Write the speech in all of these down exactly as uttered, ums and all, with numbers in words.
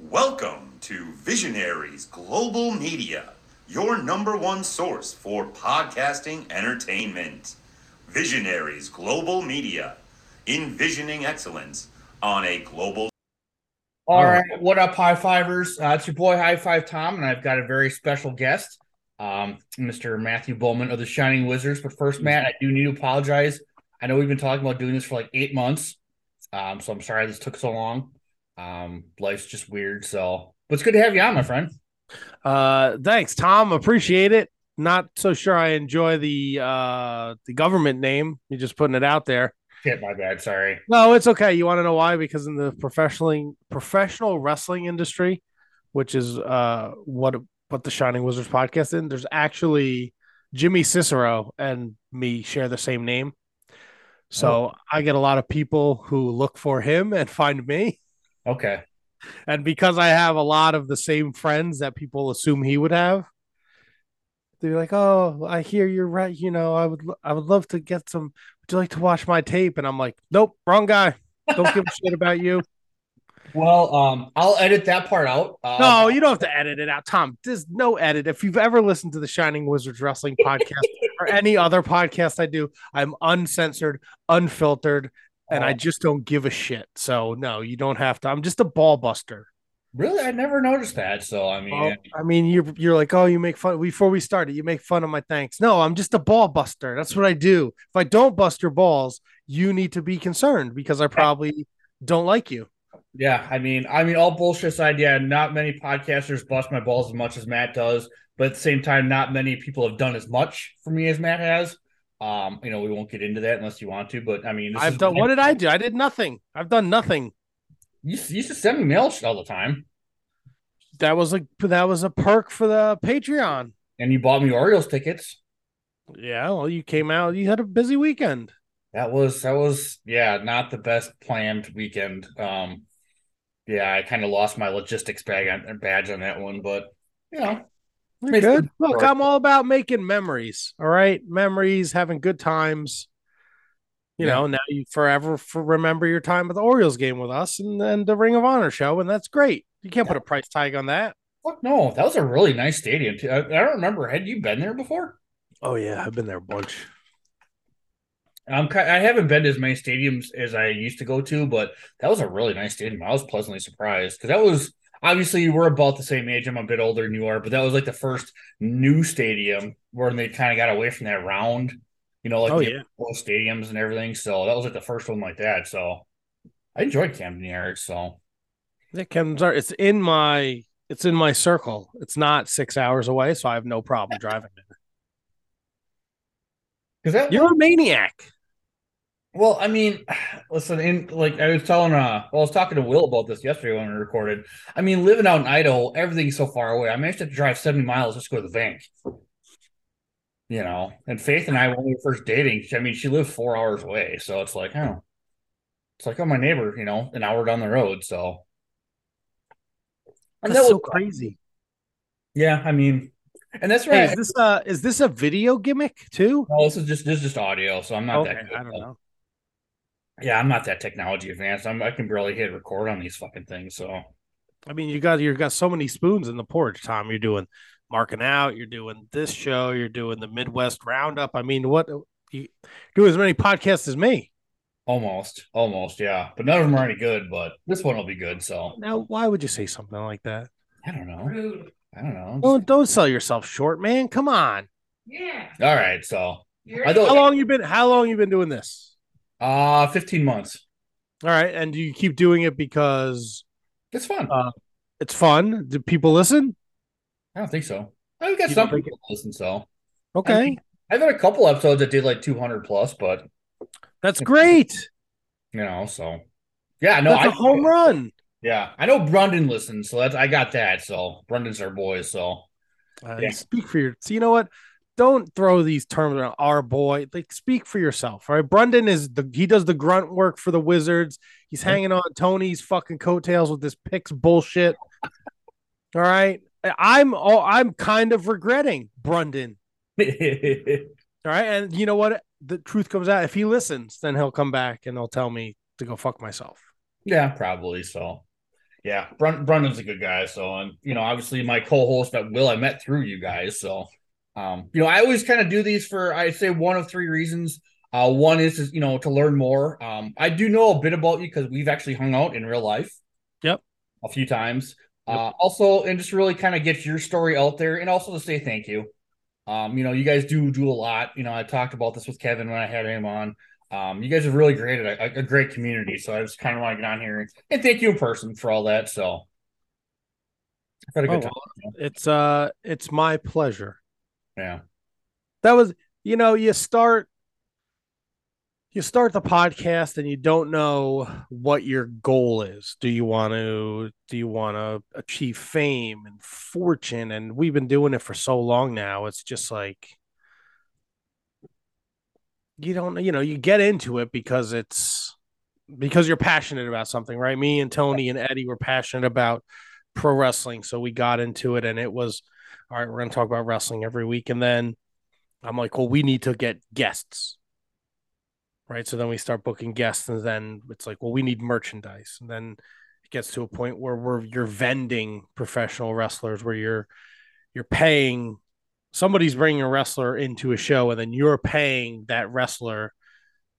Welcome to Visionaries Global Media, your number one source for podcasting entertainment. Visionaries Global Media, envisioning excellence on a global... All right, what up, High Fivers? Uh, it's your boy, High Five Tom, and I've got a very special guest, um, Mister Matthew Bowman of the Shining Wizards. But first, Matt, I do need to apologize. I know we've been talking about doing this for like eight months, um, so I'm sorry this took so long. Um, life's just weird, so but it's good to have you on, my friend. Uh, thanks, Tom. Appreciate it. Not so sure I enjoy the uh the government name. You're just putting it out there. Shit, my bad. Sorry. No, it's okay. You want to know why? Because in the professional professional wrestling industry, which is uh what what the Shining Wizards podcast in, there's actually Jimmy Cicero and me share the same name, so oh. I get a lot of people who look for him and find me. Okay. And because I have a lot of the same friends that people assume he would have, they're like, oh, I hear you're right. You know, I would, I would love to get some, would you like to watch my tape? And I'm like, nope, wrong guy. Don't give a shit about you. Well, um, I'll edit that part out. Um, no, you don't have to edit it out, Tom. There's no edit. If you've ever listened to the Shining Wizards Wrestling podcast or any other podcast I do, I'm uncensored, unfiltered. And I just don't give a shit. So, no, you don't have to. I'm just a ball buster. Really? I never noticed that. So, I mean. Well, I mean, you're, you're like, oh, you make fun. Before we started, you make fun of my thanks. No, I'm just a ball buster. That's what I do. If I don't bust your balls, you need to be concerned because I probably don't like you. Yeah, I mean, I mean, all bullshit aside, yeah, not many podcasters bust my balls as much as Matt does. But at the same time, not many people have done as much for me as Matt has. Um, you know, we won't get into that unless you want to, but I mean, this I've is done. What did I do? I did nothing. I've done nothing. You, you used to send me mail all the time. That was a that was a perk for the Patreon. And you bought me Orioles tickets. Yeah, well, you came out. You had a busy weekend. That was that was yeah, not the best planned weekend. Um, yeah, I kind of lost my logistics bag on, badge on that one, but you know. We're good. Look, I'm all about making memories. All right. Memories, having good times. You yeah. know, now you forever for remember your time at the Orioles game with us and then the Ring of Honor show. And that's great. You can't yeah. put a price tag on that. Fuck no. That was a really nice stadium, too. I, I don't remember. Had you been there before? Oh, yeah. I've been there a bunch. I'm, I haven't been to as many stadiums as I used to go to, but that was a really nice stadium. I was pleasantly surprised because that was. Obviously, we're about the same age. I'm a bit older than you are, but that was like the first new stadium where they kind of got away from that round, you know, like oh, the yeah. stadiums and everything. So that was like the first one like that. So I enjoyed Camden Yards. So yeah, Camden Yards. It's in my it's in my circle. It's not six hours away, so I have no problem driving there. That- You're a maniac. Well, I mean, listen, in, like I was telling, uh, well, I was talking to Will about this yesterday when we recorded. I mean, living out in Idaho, everything's so far away. I managed to drive seventy miles just to go to the bank, you know. And Faith and I, when we were first dating, I mean, she lived four hours away. So it's like, oh, it's like, oh, my neighbor, you know, an hour down the road. So and that's that was so crazy. Yeah, I mean. And that's right. Hey, is this uh is this a video gimmick too? No, this is just this is just audio, so I'm not okay, that good. I don't know. Yeah, I'm not that technology advanced. I'm, I can barely hit record on these fucking things. So, I mean, you got you got so many spoons in the porch, Tom. You're doing Marking Out. You're doing this show. You're doing the Midwest Roundup. I mean, what you do as many podcasts as me. Almost, almost, yeah. But none of them are any good. But this one will be good. So now, why would you say something like that? I don't know. I don't know. Don't don't sell yourself short, man. Come on. Yeah. All right. So, I how long you been? How long you been doing this? Uh, fifteen months. All right. And do you keep doing it because it's fun? Uh, it's fun. Do people listen? I don't think so. I've got you some people listen. So, okay. I mean, I've had a couple episodes that did like two hundred plus, but that's great. You know, so yeah, no, that's I, a home I, run. Yeah. I know Brandon listens. So that's, I got that. So Brandon's our boy. So uh, yeah. Speak for your, so you know what? Don't throw these terms around our boy. Like, speak for yourself, all right? Brendan is the he does the grunt work for the Wizards. He's hanging on Tony's fucking coattails with this picks bullshit. All right. I'm all I'm kind of regretting Brendan. All right. And you know what? The truth comes out. If he listens, then he'll come back and he'll tell me to go fuck myself. Yeah, probably so. Yeah, Brandon's a good guy. So, and you know, obviously my co-host at Will, I met through you guys. So, um, you know, I always kind of do these for, I say, one of three reasons. Uh, one is, is, you know, to learn more. Um, I do know a bit about you because we've actually hung out in real life. Yep. A few times. Yep. Uh, also, and just really kind of get your story out there, and also to say thank you. Um, you know, you guys do do a lot. You know, I talked about this with Kevin when I had him on. Um, you guys have really created a, a great community, so I just kind of want to get on here and, and thank you in person for all that. So, I've had a good oh, time. It's uh, it's my pleasure. Yeah, that was you know you start you start the podcast and you don't know what your goal is. Do you want to do you want to achieve fame and fortune? And we've been doing it for so long now. It's just like, you don't, you know, you get into it because it's because you're passionate about something, right? Me and Tony and Eddie were passionate about pro wrestling. So we got into it and it was, all right, we're going to talk about wrestling every week. And then I'm like, well, we need to get guests. Right. So then we start booking guests, and then it's like, well, we need merchandise. And then it gets to a point where we're you're vending professional wrestlers, where you're you're paying, somebody's bringing a wrestler into a show, and then you're paying that wrestler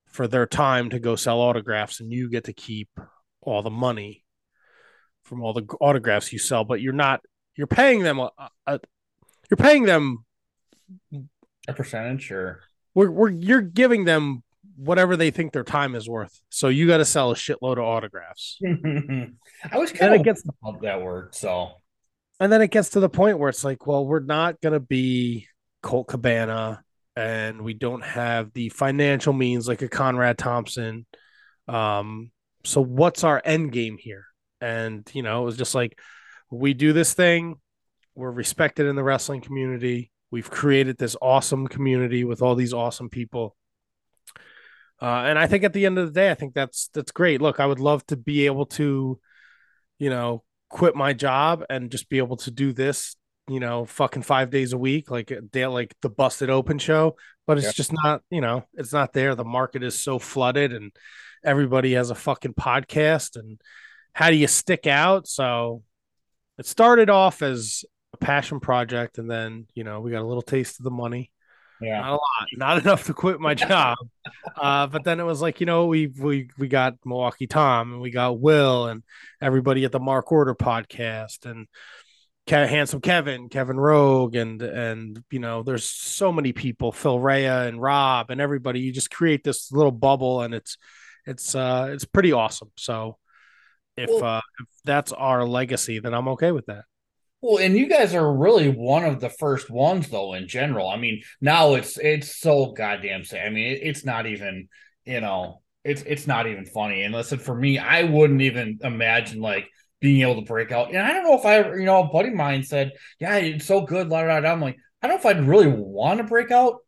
for their time to go sell autographs, and you get to keep all the money from all the autographs you sell. But you're not you're paying them a, a you're paying them a percentage, or we're, we're you're giving them whatever they think their time is worth. So you got to sell a shitload of autographs. I was kind of gets about that word. So, and then it gets to the point where it's like, well, we're not going to be Colt Cabana, and we don't have the financial means like a Conrad Thompson. Um, so what's our end game here? And, you know, it was just like, we do this thing. We're respected in the wrestling community. We've created this awesome community with all these awesome people. Uh, and I think at the end of the day, I think that's that's great. Look, I would love to be able to, you know, quit my job and just be able to do this, you know, fucking five days a week, like a day, like the Busted Open show. But it's yeah. just not, you know, it's not there. The market is so flooded, and everybody has a fucking podcast. And how do you stick out? So it started off as a passion project, and then, you know, we got a little taste of the money. Yeah. Not a lot, not enough to quit my job. Uh, but then it was like, you know, we we we got Milwaukee Tom, and we got Will, and everybody at the Mark Order podcast, and Ke- Handsome Kevin, Kevin Rogue, and and you know, there's so many people, Phil Rhea and Rob and everybody. You just create this little bubble, and it's it's uh it's pretty awesome. So if well, uh, if that's our legacy, then I'm okay with that. Well, and you guys are really one of the first ones, though, in general. I mean, now it's it's so goddamn sad. I mean, it, it's not even, you know, it's it's not even funny. And listen, for me, I wouldn't even imagine, like, being able to break out. And I don't know if I, you know, a buddy of mine said, yeah, it's so good, blah, blah, blah. I'm like, I don't know if I'd really want to break out,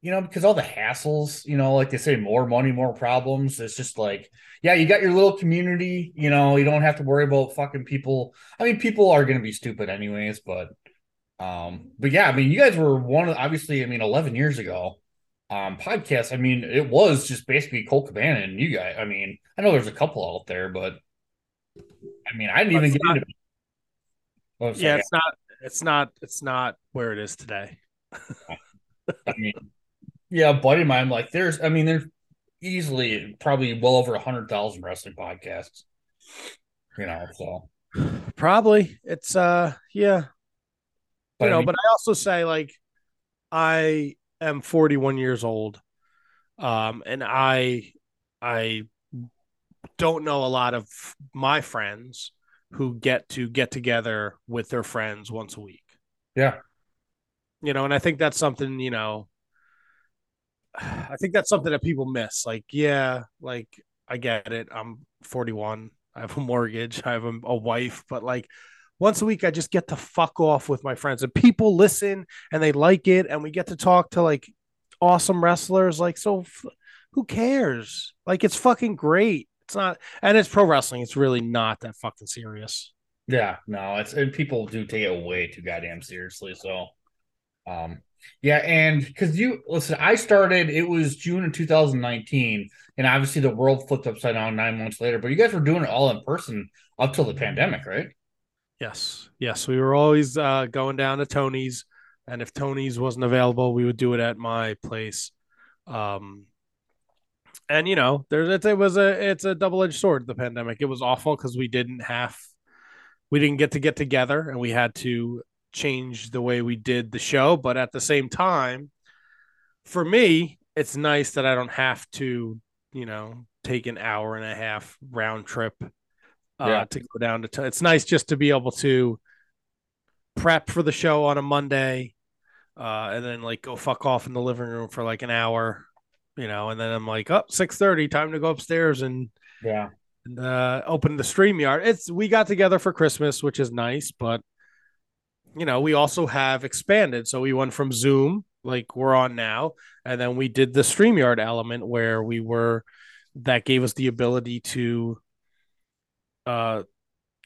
you know, because all the hassles, you know, like they say, more money, more problems. It's just like, yeah, you got your little community, you know, you don't have to worry about fucking people. I mean, people are going to be stupid anyways, but, um, but yeah, I mean, you guys were one of, obviously, I mean, eleven years ago, um, podcasts. I mean, it was just basically Colt Cabana and you guys. I mean, I know there's a couple out there, but I mean, I didn't even get into it. Oh, yeah, sorry. it's not, it's not, it's not where it is today. I mean, yeah, buddy of mine, like, there's, I mean, there's easily probably well over one hundred thousand wrestling podcasts, you know, so. Probably. It's, uh, yeah. But you know, I mean, but I also say, like, I am forty-one years old, um, and I, I don't know a lot of my friends who get to get together with their friends once a week. Yeah. You know, and I think that's something, you know, I think that's something that people miss. Like, yeah, like, I get it. I'm forty-one. I have a mortgage. I have a, a wife. But, like, once a week, I just get to fuck off with my friends. And people listen, and they like it. And we get to talk to, like, awesome wrestlers. Like, so f- who cares? Like, it's fucking great. It's not. And it's pro wrestling. It's really not that fucking serious. Yeah, no. It's and people do take it way too goddamn seriously. So, Um, yeah, and because you listen, I started, it was June of two thousand nineteen, and obviously the world flipped upside down nine months later, but you guys were doing it all in person up till the pandemic, right? Yes, yes, we were always uh, going down to Tony's, and if Tony's wasn't available, we would do it at my place. Um, and you know, there's it, it was a it's a double-edged sword. The pandemic, it was awful because we didn't have we didn't get to get together, and we had to change the way we did the show. But at the same time, for me, it's nice that I don't have to, you know, take an hour and a half round trip. Uh, yeah. To go down to, t- it's nice just to be able to prep for the show on a Monday, uh, and then like go fuck off in the living room for like an hour, you know, and then I'm like, oh, six thirty, time to go upstairs and yeah, and, uh, open the StreamYard. It's we got together for Christmas, which is nice, but you know, we also have expanded, so we went from Zoom, like we're on now, and then we did the StreamYard element where we were that gave us the ability to. Uh,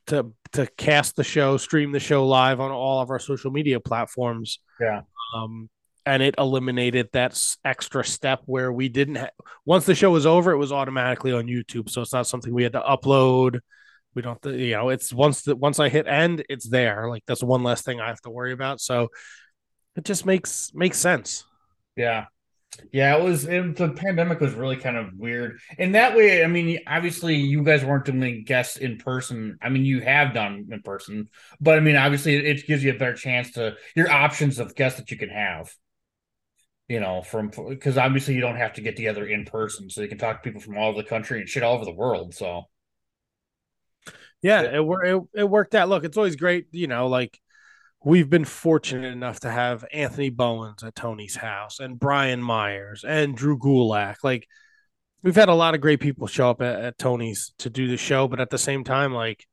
to to cast the show, stream the show live on all of our social media platforms. Yeah. Um, and it eliminated that extra step where we didn't. Ha- Once the show was over, it was automatically on YouTube, so it's not something we had to upload. We don't, th- you know, it's once that once I hit end, it's there. Like that's one less thing I have to worry about. So it just makes makes sense. Yeah. Yeah, it was it, the pandemic was really kind of weird. And that way, I mean, obviously you guys weren't doing guests in person. I mean, you have done in person, but I mean, obviously it, it gives you a better chance to your options of guests that you can have, you know, from because obviously you don't have to get together in person. So you can talk to people from all over the country and shit all over the world. So, yeah, it, it, it worked out. Look, it's always great, you know, like. We've been fortunate enough to have Anthony Bowens at Tony's house and Brian Myers and Drew Gulak. Like we've had a lot of great people show up at, at Tony's to do the show. But at the same time, like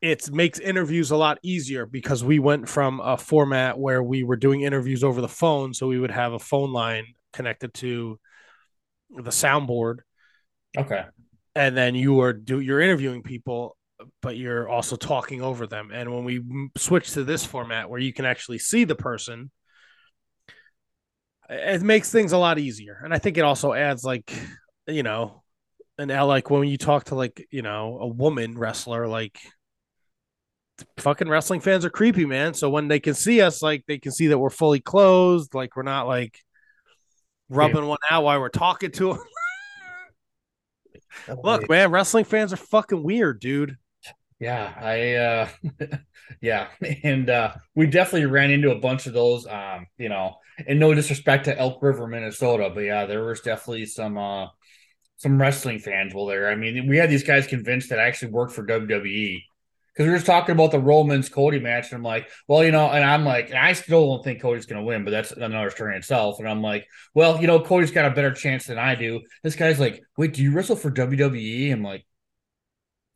it makes interviews a lot easier because we went from a format where we were doing interviews over the phone. So we would have a phone line connected to the soundboard. Okay. And then you are do you're interviewing people, but you're also talking over them. And when we switch to this format where you can actually see the person, it makes things a lot easier. And I think it also adds like, you know, and like when you talk to like, you know, a woman wrestler, like fucking wrestling fans are creepy, man. So when they can see us, like they can see that we're fully clothed. Like we're not like rubbing yeah. one out while we're talking to them. Look, man, wrestling fans are fucking weird, dude. Yeah, I, uh, yeah, and uh, we definitely ran into a bunch of those, um, you know, and no disrespect to Elk River, Minnesota, but yeah, there was definitely some, uh, some wrestling fans were there. I mean, we had these guys convinced that I actually worked for W W E because we were just talking about the Roman's Cody match, and I'm like, well, you know, and I'm like, and I still don't think Cody's going to win, but that's another story in itself. And I'm like, well, you know, Cody's got a better chance than I do. This guy's like, wait, do you wrestle for W W E? I'm like,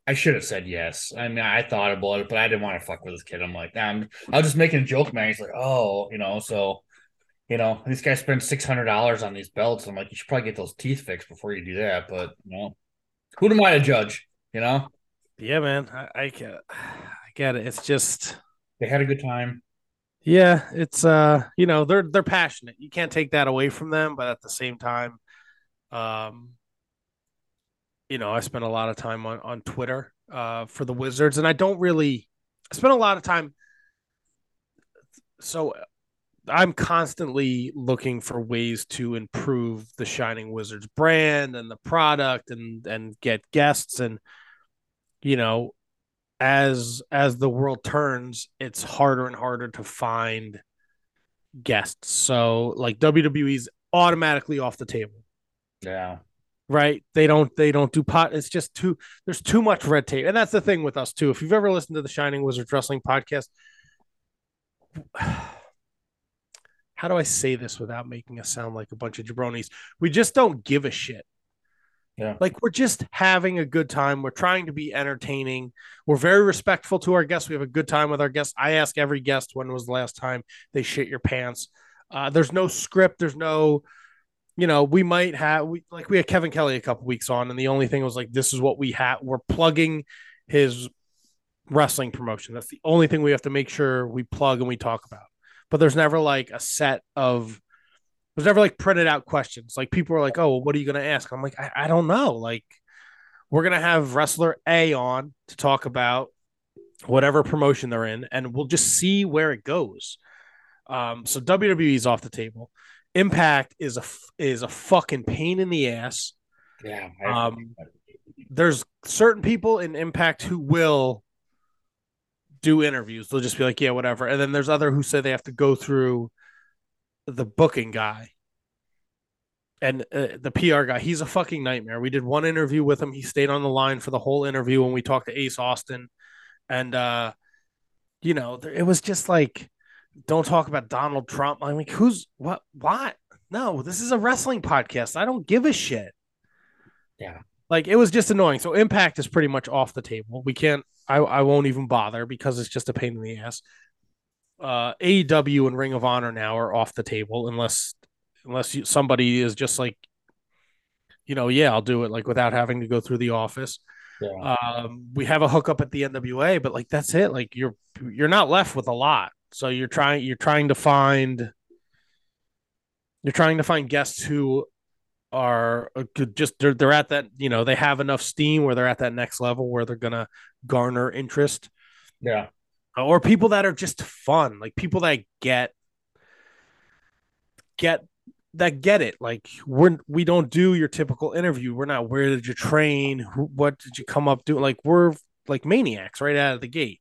I should have said yes. I mean, I thought about it, but I didn't want to fuck with this kid. I'm like, nah, I'm, I was just making a joke, man. He's like, oh, you know, so, you know, this guy spent six hundred dollars on these belts. I'm like, you should probably get those teeth fixed before you do that. But, you know, who am I to judge, you know? Yeah, man, I, I, get, I get it. It's just. They had a good time. Yeah, it's, uh, you know, they're, they're passionate. You can't take that away from them. But at the same time, um, you know, I spent a lot of time on, on Twitter uh, for the Wizards, and I don't really I spent a lot of time. So I'm constantly looking for ways to improve the Shining Wizards brand and the product and, and get guests. And, you know, as as the world turns, it's harder and harder to find guests. So like W W E's automatically off the table. Yeah. Right. They don't they don't do pot. It's just too there's too much red tape. And that's the thing with us, too. If you've ever listened to the Shining Wizards Wrestling podcast. How do I say this without making us sound like a bunch of jabronis? We just don't give a shit. Yeah. Like we're just having a good time. We're trying to be entertaining. We're very respectful to our guests. We have a good time with our guests. I ask every guest, when was the last time they shit your pants? Uh, there's no script. There's no. You know, we might have we, like we had Kevin Kelly a couple weeks on, and the only thing was like, this is what we have. We're plugging his wrestling promotion. That's the only thing we have to make sure we plug and we talk about. but there's never like a set of, there's never like printed out questions. Like people are like, oh, well, what are you going to ask? I'm like, I, I don't know. Like we're going to have wrestler A on to talk about whatever promotion they're in, and we'll just see where it goes. Um, so W W E is off the table. Impact is a, is a fucking pain in the ass. Yeah. Um, there's certain people in Impact who will do interviews. They'll just be like, yeah, whatever. And then there's other who say they have to go through the booking guy and uh, the P R guy. He's a fucking nightmare. We did one interview with him. He stayed on the line for the whole interview when we talked to Ace Austin. And, uh, you know, it was just like, don't talk about Donald Trump. I mean, who's what? What? No, this is a wrestling podcast. I don't give a shit. Yeah. Like it was just annoying. So Impact is pretty much off the table. We can't, I, I won't even bother because it's just a pain in the ass. Uh, A E W and Ring of Honor now are off the table unless, unless you, somebody is just like, you know, yeah, I'll do it like without having to go through the office. Yeah. Um, we have a hookup at the N W A, but like, that's it. Like you're, you're not left with a lot. So you're trying, you're trying to find, you're trying to find guests who are just, they're, they're at that, you know, they have enough steam where they're at that next level where they're going to garner interest. Yeah. Or people that are just fun, like people that get, get that, get it. Like we're, we don't do your typical interview. We're not, where did you train? What did you come up doing? Like we're like maniacs right out of the gate.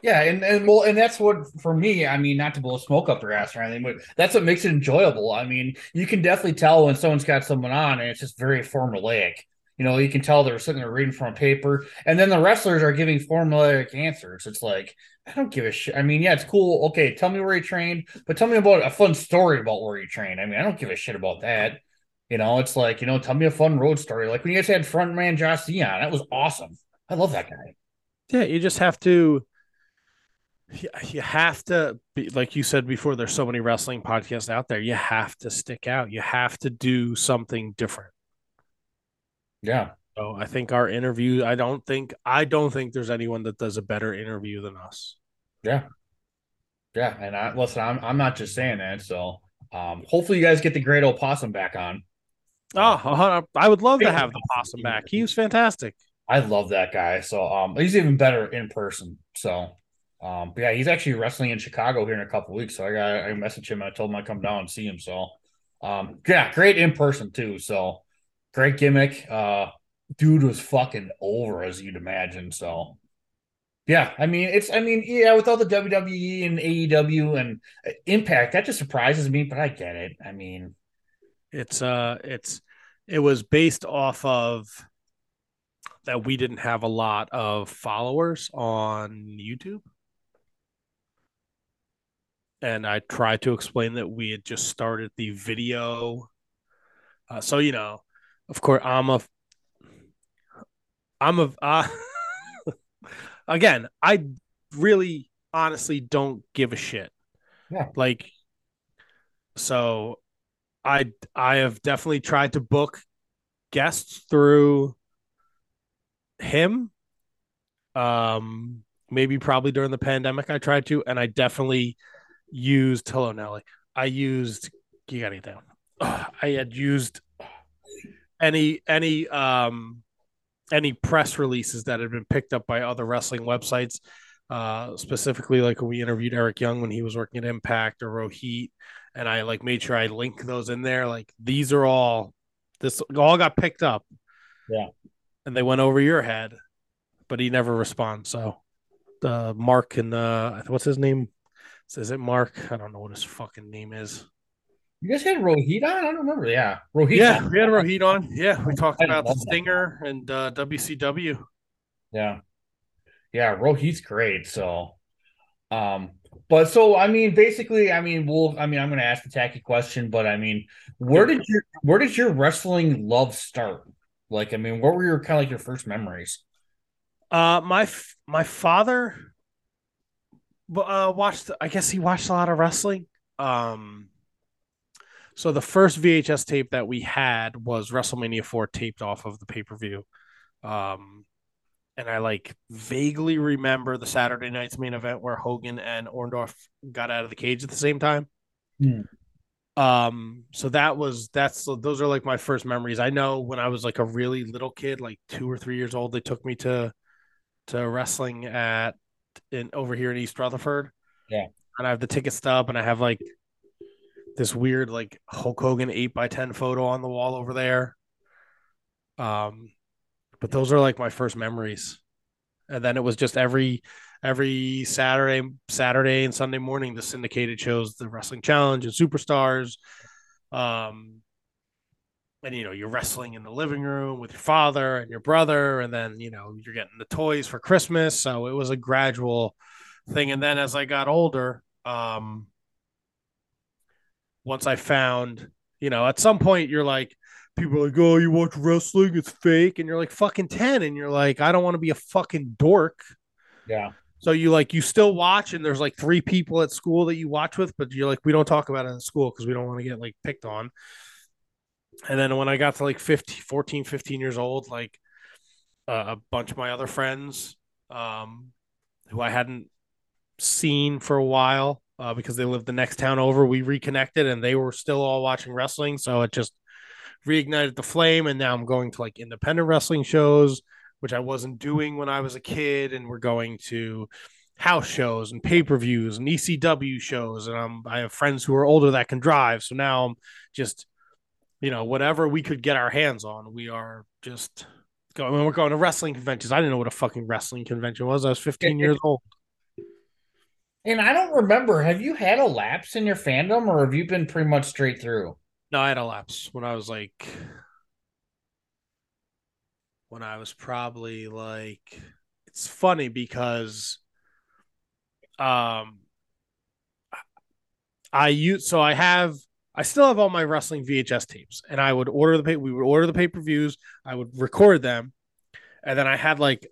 Yeah, and, and well, and that's what for me. I mean, not to blow smoke up their ass or anything, but that's what makes it enjoyable. I mean, you can definitely tell when someone's got someone on, and it's just very formulaic. You know, you can tell they're sitting there reading from a paper, and then the wrestlers are giving formulaic answers. It's like, I don't give a shit. I mean, yeah, it's cool. Okay, tell me where you trained, but tell me about a fun story about where you trained. I mean, I don't give a shit about that. You know, it's like, you know, tell me a fun road story. Like when you guys had frontman John Cena, that was awesome. I love that guy. Yeah, you just have to. You have to be, like you said before, there's so many wrestling podcasts out there. You have to stick out. You have to do something different. Yeah. So I think our interview, I don't think, I don't think there's anyone that does a better interview than us. Yeah. Yeah. And I, listen, I'm, I'm not just saying that. So um, hopefully you guys get the great old possum back on. Oh, I would love to have the possum back. He was fantastic. I love that guy. So um, he's even better in person. So Um, but yeah, he's actually wrestling in Chicago here in a couple of weeks. So I got I messaged him. And I told him I'd come down and see him. So, um, yeah, great in person too. So great gimmick. Uh, dude was fucking over, as you'd imagine. So yeah, I mean, it's, I mean, yeah, with all the W W E and A E W and Impact, that just surprises me, but I get it. I mean, it's, uh, it's, it was based off of that. We didn't have a lot of followers on YouTube. And I tried to explain that we had just started the video. Uh, so, you know, of course, I'm a, I'm a, uh, again, I really honestly don't give a shit. Yeah. Like, so I, I have definitely tried to book guests through him. Um, maybe probably during the pandemic, I tried to, and I definitely used hello Nelly. I used you got it down. Ugh, I had used any any um any press releases that had been picked up by other wrestling websites. Uh, specifically, like we interviewed Eric Young when he was working at Impact or Rohit, and I like made sure I link those in there. Like these are all this all got picked up. Yeah, and they went over your head, but he never responds. So, uh, Mark and uh, what's his name? Is it Mark? I don't know what his fucking name is. You guys had Rohit on? I don't remember. Yeah. Rohit. Yeah, on. We had Rohit on. Yeah. We talked I about the Stinger that. And uh, W C W. Yeah. Yeah. Rohit's great. So, um, but so, I mean, basically, I mean, we'll, I mean, I'm going to ask the tacky question, but I mean, where did your, where did your wrestling love start? Like, I mean, what were your kind of like your first memories? Uh, my, my father, Uh, watched, I guess he watched a lot of wrestling. Um, so the first V H S tape that we had was WrestleMania four taped off of the pay-per-view. Um, And I like vaguely remember the Saturday night's main event where Hogan and Orndorff got out of the cage at the same time. Mm. Um, so that was, that's, those are like my first memories. I know when I was like a really little kid, like two or three years old, they took me to, to wrestling at, in over here in East Rutherford. Yeah. And I have the ticket stub, and I have like this weird, like Hulk Hogan eight by ten photo on the wall over there. Um, But those are like my first memories. And then it was just every every Saturday, Saturday and Sunday morning, the syndicated shows, the Wrestling Challenge and Superstars. Um, and, you know, you're wrestling in the living room with your father and your brother. And then, you know, you're getting the toys for Christmas. So it was a gradual thing. And then as I got older, um, once I found, you know, at some point you're like, people are like, oh, you watch wrestling, it's fake. And you're like fucking ten. And you're like, I don't want to be a fucking dork. Yeah. So you like, you still watch, and there's like three people at school that you watch with, but you're like, we don't talk about it in school because we don't want to get like picked on. And then when I got to like fifteen, fourteen, fifteen years old, like uh, a bunch of my other friends um, who I hadn't seen for a while uh, because they lived the next town over, we reconnected and they were still all watching wrestling. So it just reignited the flame, and now I'm going to like independent wrestling shows, which I wasn't doing when I was a kid, and we're going to house shows and pay-per-views and E C W shows, and I'm, I have friends who are older that can drive, so now I'm just, you know, whatever we could get our hands on, we are just going. I mean, we're going to wrestling conventions. I didn't know what a fucking wrestling convention was. I was fifteen years old. And I don't remember, have you had a lapse in your fandom, or have you been pretty much straight through? No, I had a lapse when I was like, when I was probably like, it's funny because um, I use, so I have, I still have all my wrestling V H S tapes, and I would order the pay, we would order the pay-per-views, I would record them. And then I had like,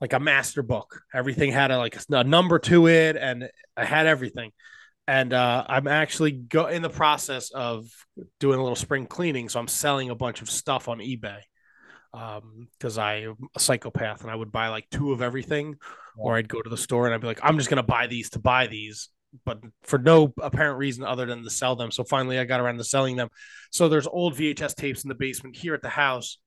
like a master book. Everything had a, like a number to it, and I had everything. And uh, I'm actually go- in the process of doing a little spring cleaning. So I'm selling a bunch of stuff on eBay because um, I'm a psychopath, and I would buy like two of everything, or I'd go to the store and I'd be like, I'm just going to buy these to buy these, but for no apparent reason other than to sell them. So finally I got around to selling them. So there's old V H S tapes in the basement here at the house.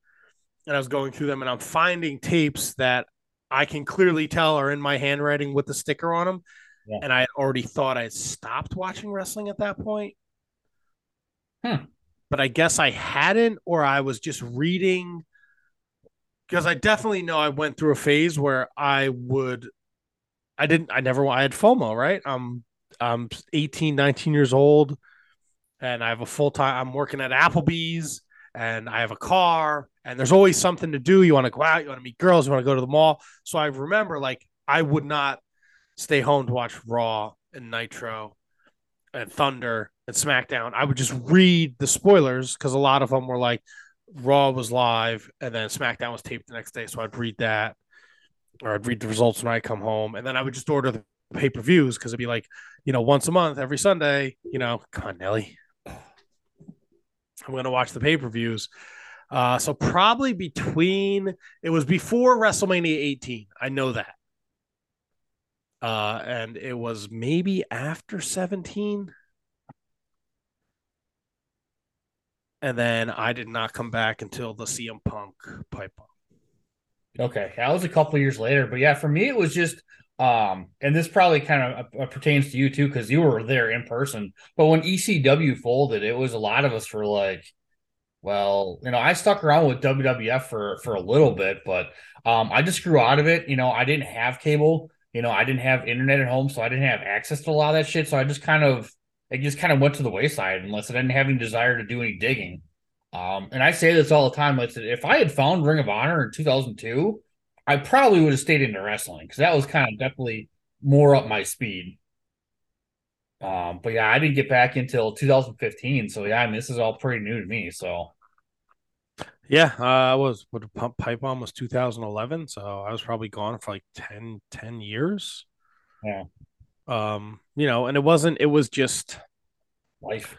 And I was going through them, and I'm finding tapes that I can clearly tell are in my handwriting with the sticker on them. Yeah. And I had already thought I had stopped watching wrestling at that point. Hmm. But I guess I hadn't, or I was just reading. Because I definitely know I went through a phase where I would, I didn't, I never, I had FOMO, right? I'm, I'm eighteen, nineteen years old, and I have a full time, I'm working at Applebee's, and I have a car, and there's always something to do. You want to go out, you want to meet girls, you want to go to the mall. So I remember, like, I would not stay home to watch Raw and Nitro and Thunder and SmackDown. I would just read the spoilers, because a lot of them were like Raw was live and then SmackDown was taped the next day. So I'd read that, or I'd read the results when I come home. And then I would just order the pay-per-views, because it'd be like, you know, once a month, every Sunday, you know, come on, Nelly, I'm going to watch the pay-per-views. Uh, so probably between, it was before WrestleMania eighteen. I know that. Uh, and it was maybe after seventeen. And then I did not come back until the C M Punk pipe bomb. Okay. That was a couple of years later, but yeah, for me, it was just, um, and this probably kind of uh, pertains to you too, cause you were there in person, but when E C W folded, it was a lot of us were like, well, you know, I stuck around with W W F for, for a little bit, but, um, I just grew out of it. You know, I didn't have cable. You know, I didn't have internet at home, so I didn't have access to a lot of that shit. So I just kind of, it just kind of went to the wayside, unless I didn't have any desire to do any digging. Um, and I say this all the time, like, if I had found Ring of Honor in two thousand two, I probably would have stayed into wrestling, because that was kind of definitely more up my speed. Um, but yeah, I didn't get back until two thousand fifteen. So yeah, I mean, this is all pretty new to me. So yeah, uh, I was, but the pipe bomb was two thousand eleven, so I was probably gone for like ten, ten years. Yeah. Um, you know, and it wasn't, it was just life.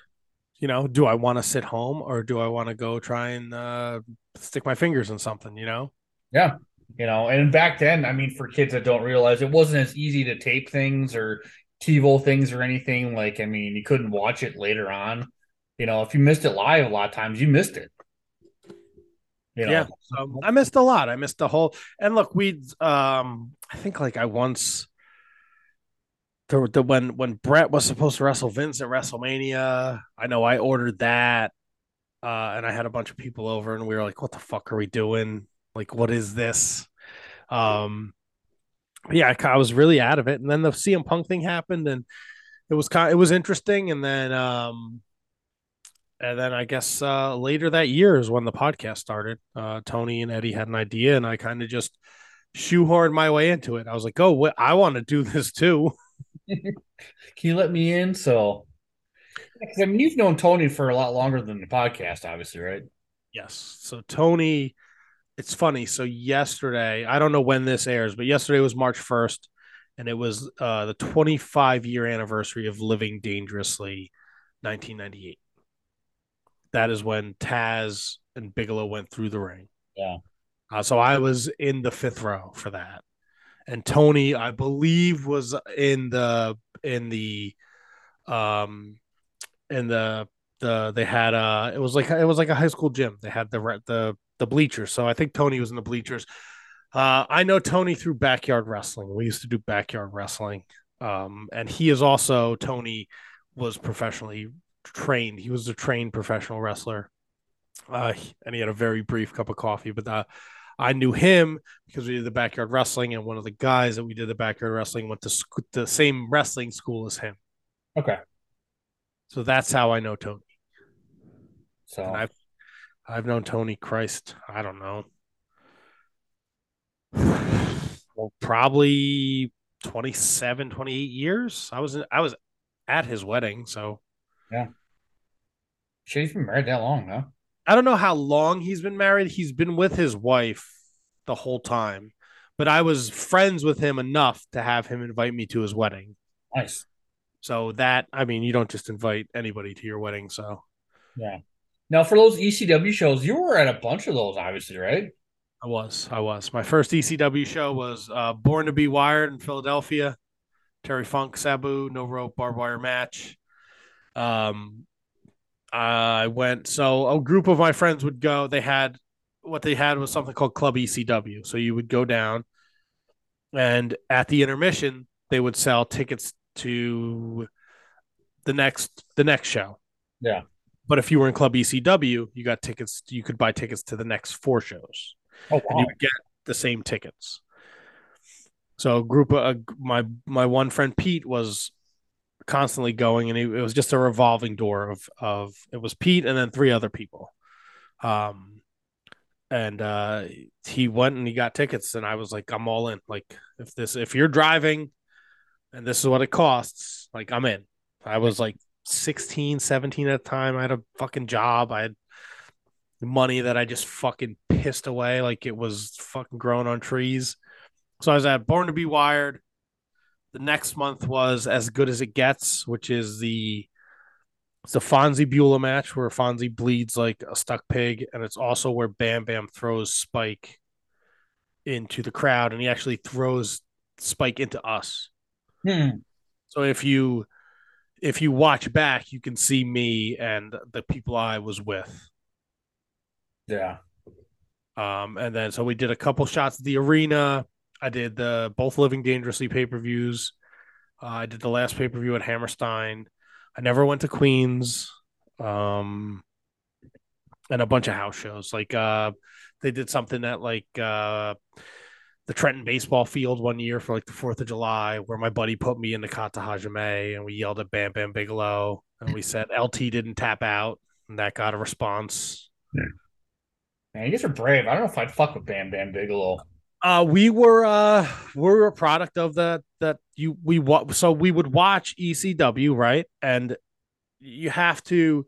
You know, do I want to sit home, or do I want to go try and uh, stick my fingers in something, you know? Yeah. you know, and back then, I mean, for kids that don't realize, it wasn't as easy to tape things or TiVo things or anything. Like, I mean, you couldn't watch it later on. You know, if you missed it live, a lot of times you missed it. You know? Yeah, um, I missed a lot. I missed the whole. And look, we, um, I think like I once, the, the when when Brett was supposed to wrestle Vince at WrestleMania, I know I ordered that, uh, and I had a bunch of people over, and we were like, "What the fuck are we doing? Like, what is this?" Um, yeah, I, I was really out of it. And then the C M Punk thing happened, and it was kind, it was interesting, and then. Um, And then I guess uh, later that year is when the podcast started. Uh, Tony and Eddie had an idea, and I kind of just shoehorned my way into it. I was like, oh, wh- I want to do this too. Can you let me in? So, I mean, you've known Tony for a lot longer than the podcast, obviously, right? Yes. So Tony, it's funny. So yesterday, I don't know when this airs, but yesterday was March first, and it was uh, the twenty-five year anniversary of Living Dangerously, nineteen ninety-eight. That is when Taz and Bigelow went through the ring. Yeah. Uh, so I was in the fifth row for that. And Tony, I believe, was in the, in the, um, in the, the, they had a, it was like, it was like a high school gym. They had the, the, the bleachers. So I think Tony was in the bleachers. Uh, I know Tony through backyard wrestling. We used to do backyard wrestling. Um, and he is also, Tony was professionally trained. He was a trained professional wrestler, uh, and he had a very brief cup of coffee. But uh, I knew him because we did the backyard wrestling, and one of the guys that we did the backyard wrestling went to sc- the same wrestling school as him. Okay, so that's how I know Tony. So and I've I've known Tony, Christ, I don't know, well, probably twenty-seven, twenty-eight years. I was in, I was at his wedding, so. Yeah. Shit, he's been married that long, though. I don't know how long he's been married. He's been with his wife the whole time. But I was friends with him enough to have him invite me to his wedding. Nice. So that, I mean, you don't just invite anybody to your wedding, so. Yeah. Now, for those E C W shows, you were at a bunch of those, obviously, right? I was. I was. My first E C W show was uh, Born to be Wired in Philadelphia. Terry Funk, Sabu, no rope, barbed wire match. Um, I went, so a group of my friends would go, they had, what they had was something called Club E C W. So you would go down, and at the intermission, they would sell tickets to the next, the next show. Yeah. But if you were in Club E C W, you got tickets, you could buy tickets to the next four shows. Oh, wow. And you would get the same tickets. So a group of, uh, my, my one friend, Pete, was constantly going, and it was just a revolving door of of it was Pete and then three other people, um and uh he went and he got tickets, and I was like, I'm all in. Like, if this if you're driving and this is what it costs, like, I'm in. I was like sixteen, seventeen at the time. I had a fucking job. I had money that I just fucking pissed away like it was fucking growing on trees. So I was at Born to be Wired. The next month was As Good as It Gets, which is the, it's the Fonzie Beulah match where Fonzie bleeds like a stuck pig. And it's also where Bam Bam throws Spike into the crowd, and he actually throws Spike into us. Hmm. So if you if you watch back, you can see me and the people I was with. Yeah. Um, and then so we did a couple shots at the arena. I did the both Living Dangerously pay-per-views. Uh, I did the last pay-per-view at Hammerstein. I never went to Queens, um, and a bunch of house shows. Like uh, they did something at like uh, the Trenton baseball field one year for like the Fourth of July, where my buddy put me in the Kata Hajime, and we yelled at Bam Bam Bigelow, and we said L T didn't tap out, and that got a response. Man, you guys are brave. I don't know if I'd fuck with Bam Bam Bigelow. Uh, we were uh, we were a product of the that you we wa- so we would watch E C W, right? And you have to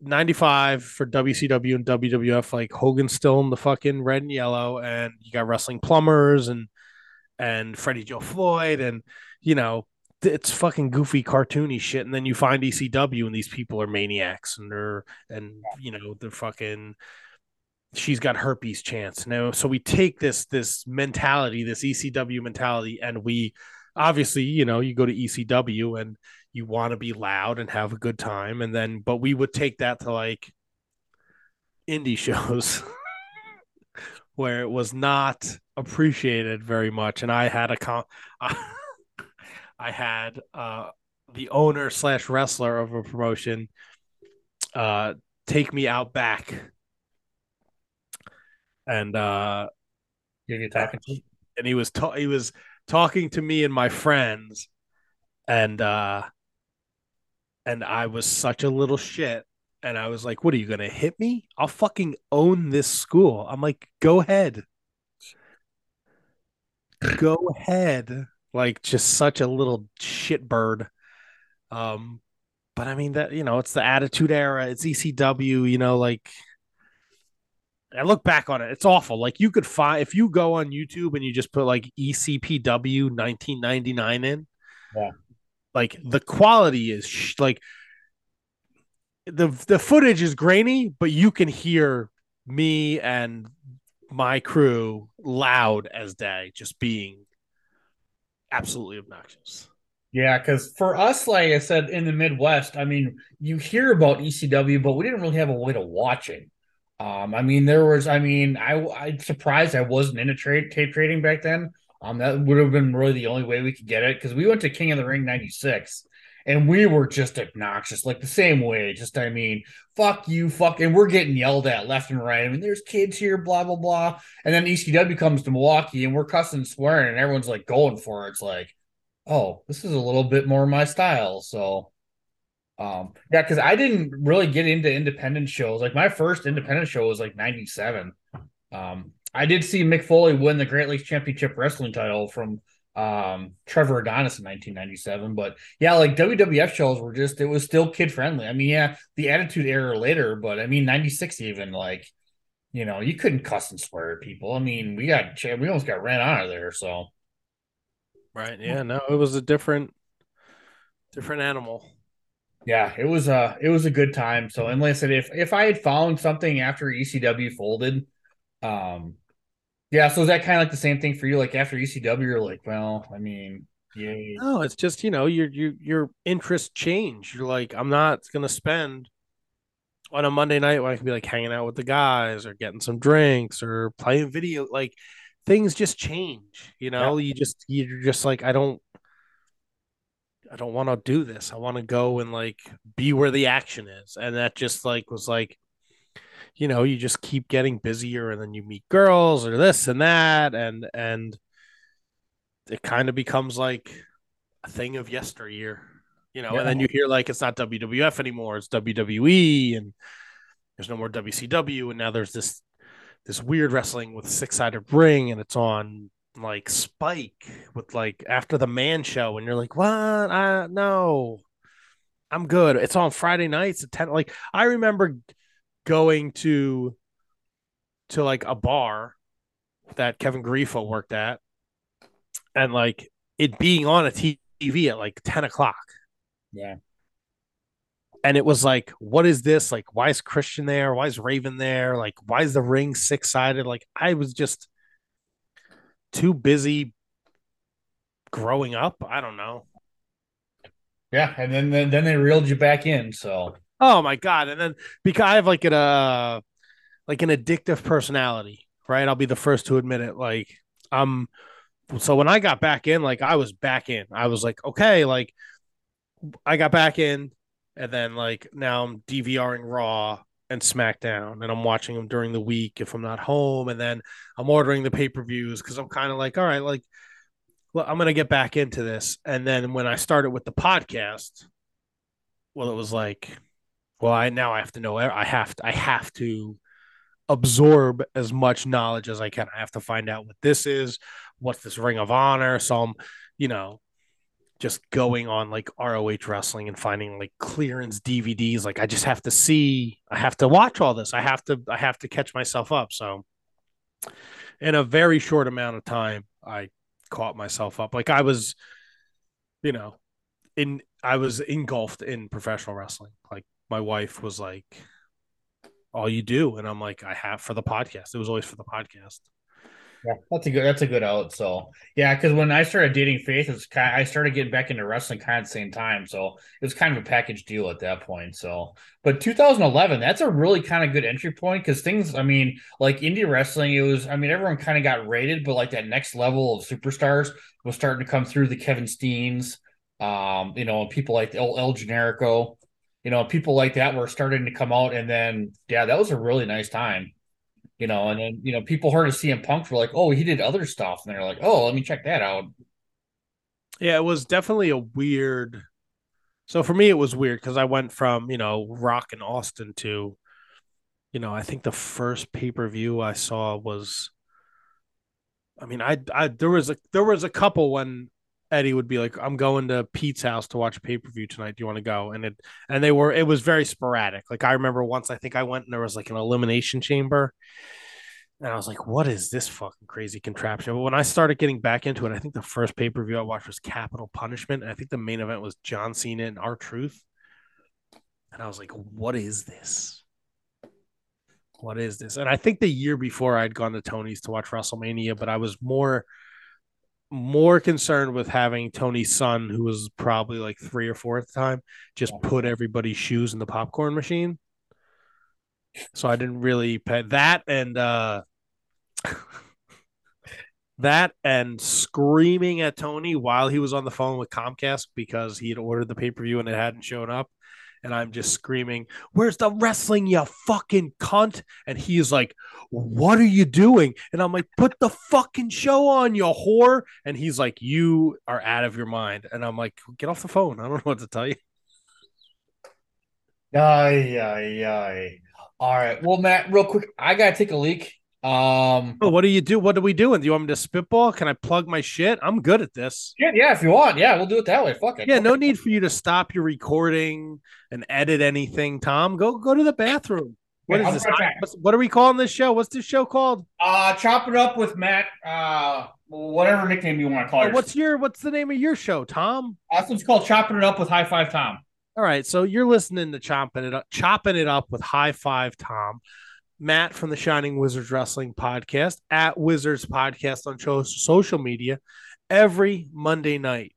ninety-five for W C W and W W F, like Hogan's still in the fucking red and yellow, and you got Wrestling Plumbers and and Freddie Joe Floyd, and you know, it's fucking goofy cartoony shit. And then you find E C W, and these people are maniacs, and they're and you know they're fucking she's got herpes chance. No, so we take this this mentality, this E C W mentality, and we obviously, you know, you go to E C W and you want to be loud and have a good time, and then but we would take that to like indie shows where it was not appreciated very much. And I had a con- I had uh, the owner slash wrestler of a promotion uh, take me out back. And uh, you talking to and he was ta- he was talking to me and my friends, and uh, and I was such a little shit. And I was like, "What are you gonna hit me? I'll fucking own this school." I'm like, "Go ahead, go ahead." Like, just such a little shitbird. Um, but I mean that, you know, it's the Attitude Era. It's E C W. You know, like, I look back on it, it's awful. Like, you could find, if you go on YouTube and you just put like E C P W nineteen ninety-nine in, yeah, like the quality is sh- like the the footage is grainy, but you can hear me and my crew loud as day, just being absolutely obnoxious. Yeah, because for us, like I said, in the Midwest, I mean, you hear about E C W, but we didn't really have a way to watch it. Um, I mean, there was, I mean, I, I'm surprised I wasn't into trade tape trading back then. Um, that would have been really the only way we could get it, because we went to King of the Ring ninety-six and we were just obnoxious, like the same way. Just, I mean, fuck you, fuck. And we're getting yelled at left and right. I mean, there's kids here, blah, blah, blah. And then E C W comes to Milwaukee and we're cussing and swearing and everyone's like going for it. It's like, oh, this is a little bit more my style. So. Um, yeah, because I didn't really get into independent shows. Like, my first independent show was like ninety-seven. Um, I did see Mick Foley win the Great Lakes Championship Wrestling title from um, Trevor Adonis in nineteen ninety-seven. But yeah, like W W F shows were just, it was still kid friendly. I mean, yeah, the Attitude Era later, but I mean, ninety-six even, like, you know, you couldn't cuss and swear at people. I mean, we got, we almost got ran out of there. So. Right. Yeah. No, it was a different, different animal. Yeah, it was a it was a good time. So, and like I said, if if I had found something after E C W folded, um, yeah. So is that kind of like the same thing for you? Like after E C W, you're like, well, I mean, yay. No, it's just, you know, your your your interests change. You're like, I'm not gonna spend on a Monday night when I can be like hanging out with the guys or getting some drinks or playing video. Like, things just change. You know, yeah. you just you're just like, I don't. I don't want to do this. I want to go and like be where the action is. And that just like was like, you know, you just keep getting busier and then you meet girls or this and that. And, and it kind of becomes like a thing of yesteryear, you know, yeah. And then you hear like, it's not W W F anymore. It's W W E and there's no more W C W. And now there's this, this weird wrestling with six-sided ring and it's on like Spike with like after the man show, and you're like, what? I no, I'm good. It's on Friday nights at ten. Like, I remember going to to like a bar that Kevin Grifo worked at, and like it being on a T V at like ten o'clock. Yeah, and it was like, what is this? Like, why is Christian there? Why is Raven there? Like, why is the ring six sided? Like, I was just too busy growing up. I don't know. Yeah, and then, then then they reeled you back in. So, oh my god! And then because I have like an uh, like an addictive personality, right? I'll be the first to admit it. Like, um, so when I got back in, like I was back in. I was like, okay, like I got back in, and then like now I'm DVRing Raw and SmackDown, and I'm watching them during the week if I'm not home, and then I'm ordering the pay-per-views because I'm kind of like, all right, like, well, I'm going to get back into this. And then when I started with the podcast, well, it was like, well, I now I have to know, I have to, I have to absorb as much knowledge as I can. I have to find out what this is, what's this Ring of Honor. So I'm, you know, just going on like R O H wrestling and finding like clearance D V Ds. Like, I just have to see, I have to watch all this. I have to, I have to catch myself up. So in a very short amount of time, I caught myself up. Like I was, you know, in, I was engulfed in professional wrestling. Like my wife was like, all you do. And I'm like, I have for the podcast. It was always for the podcast. Yeah, that's a good, that's a good out. So yeah, because when I started dating Faith, it's kind of, I started getting back into wrestling kind of at the same time. So it was kind of a package deal at that point. So, but two thousand eleven, that's a really kind of good entry point because things, I mean, like indie wrestling, it was, I mean, everyone kind of got rated, but like that next level of superstars was starting to come through, the Kevin Steens, um, you know, people like El, El Generico, you know, people like that were starting to come out. And then, yeah, that was a really nice time. You know, and then, you know, people heard of C M Punk were like, oh, he did other stuff. And they're like, oh, let me check that out. Yeah, it was definitely a weird. So for me, it was weird because I went from, you know, Rock in Austin to, you know, I think the first pay-per-view I saw was. I mean, I, I there was a there was a couple when Eddie would be like, I'm going to Pete's house to watch pay-per-view tonight. Do you want to go? And it and they were it was very sporadic. Like I remember once I think I went and there was like an elimination chamber. And I was like, what is this fucking crazy contraption? But when I started getting back into it, I think the first pay-per-view I watched was Capital Punishment. And I think the main event was John Cena and R-Truth. And I was like, what is this? What is this? And I think the year before I'd gone to Tony's to watch WrestleMania, but I was more More concerned with having Tony's son, who was probably like three or four at the time, just put everybody's shoes in the popcorn machine. So I didn't really pay that and uh, that and screaming at Tony while he was on the phone with Comcast because he had ordered the pay-per-view and it hadn't shown up. And I'm just screaming, where's the wrestling, you fucking cunt? And he's like, what are you doing? And I'm like, put the fucking show on, you whore. And he's like, you are out of your mind. And I'm like, get off the phone. I don't know what to tell you. Aye, aye, aye. All right. Well, Matt, real quick, I got to take a leak. Um, oh, what do you do? What are we doing? Do you want me to spitball? Can I plug my shit? I'm good at this. Yeah, yeah, if you want. Yeah, we'll do it that way. Fuck it. Yeah, no need for you to stop your recording and edit anything, Tom. Go go to the bathroom. What yeah, is this? Right I, what are we calling this show? What's this show called? Uh Chop It Up with Matt. Uh whatever nickname you want to call it. Oh, what's your what's the name of your show, Tom? That's what's called Chopping It Up with High Five Tom. All right, so you're listening to Chopping It Up, Chopping It Up with High Five Tom. Matt from the Shining Wizards Wrestling Podcast at Wizards Podcast on social media. Every Monday night,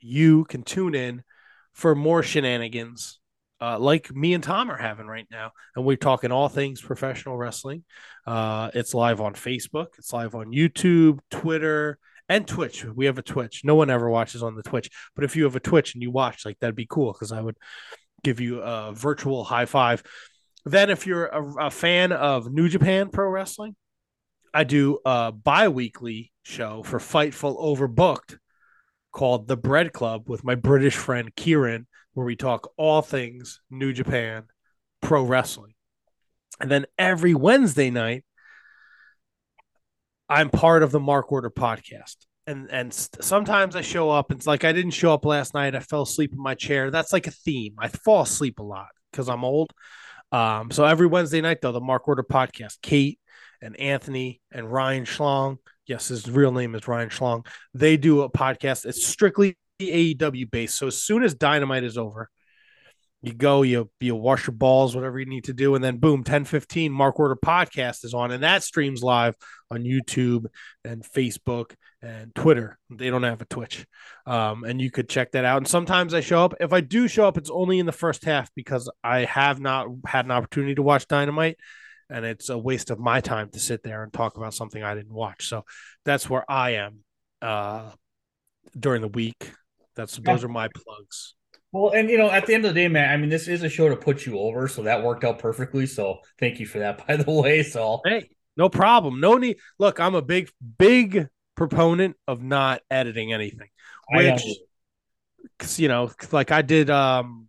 you can tune in for more shenanigans uh, like me and Tom are having right now. And we're talking all things professional wrestling. Uh, it's live on Facebook. It's live on YouTube, Twitter, and Twitch. We have a Twitch. No one ever watches on the Twitch. But if you have a Twitch and you watch, like that'd be cool because I would give you a virtual high five. Then if you're a, a fan of New Japan Pro Wrestling, I do a bi-weekly show for Fightful Overbooked called The Bread Club with my British friend Kieran, where we talk all things New Japan Pro Wrestling. And then every Wednesday night, I'm part of the Mark Order podcast. And and sometimes I show up. It's like I didn't show up last night. I fell asleep in my chair. That's like a theme. I fall asleep a lot because I'm old. Um, so every Wednesday night, though, the Mark Order podcast, Kate and Anthony and Ryan Schlong. Yes, his real name is Ryan Schlong. They do a podcast. It's strictly A E W based. So as soon as Dynamite is over, you go, you, you wash your balls, whatever you need to do. And then boom, ten fifteen Mark Order podcast is on. And that streams live on YouTube and Facebook and Twitter. They don't have a Twitch. Um, and you could check that out. And sometimes I show up. If I do show up, it's only in the first half because I have not had an opportunity to watch Dynamite. And it's a waste of my time to sit there and talk about something I didn't watch. So that's where I am uh, during the week. That's Those are my plugs. Well, and, you know, at the end of the day, man, I mean, this is a show to put you over, so that worked out perfectly. So thank you for that, by the way. So hey, no problem. No need. Look, I'm a big, big proponent of not editing anything, which, cause, you know, like I did, um,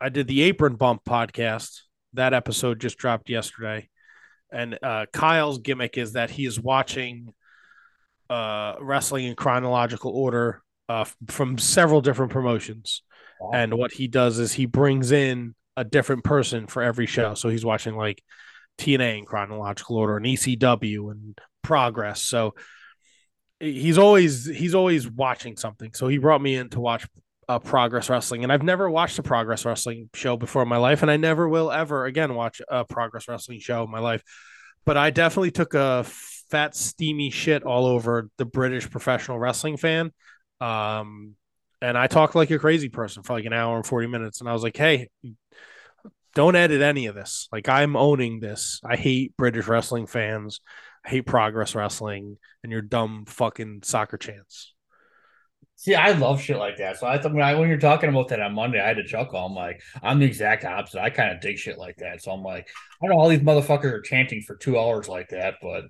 I did the Apron Bump podcast. That episode just dropped yesterday. And uh, Kyle's gimmick is that he is watching uh, wrestling in chronological order uh, from several different promotions. And what he does is he brings in a different person for every show. So he's watching like T N A in chronological order and E C W and Progress. So he's always he's always watching something. So he brought me in to watch uh, Progress Wrestling, and I've never watched a Progress Wrestling show before in my life, and I never will ever again watch a Progress Wrestling show in my life. But I definitely took a fat, steamy shit all over the British professional wrestling fan. Um, and I talked like a crazy person for like an hour and forty minutes. And I was like, hey, don't edit any of this. Like, I'm owning this. I hate British wrestling fans. I hate Progress Wrestling and your dumb fucking soccer chants. See, I love shit like that. So I thought when, I, when you're talking about that on Monday, I had to chuckle. I'm like, I'm the exact opposite. I kind of dig shit like that. So I'm like, I know all these motherfuckers are chanting for two hours like that, but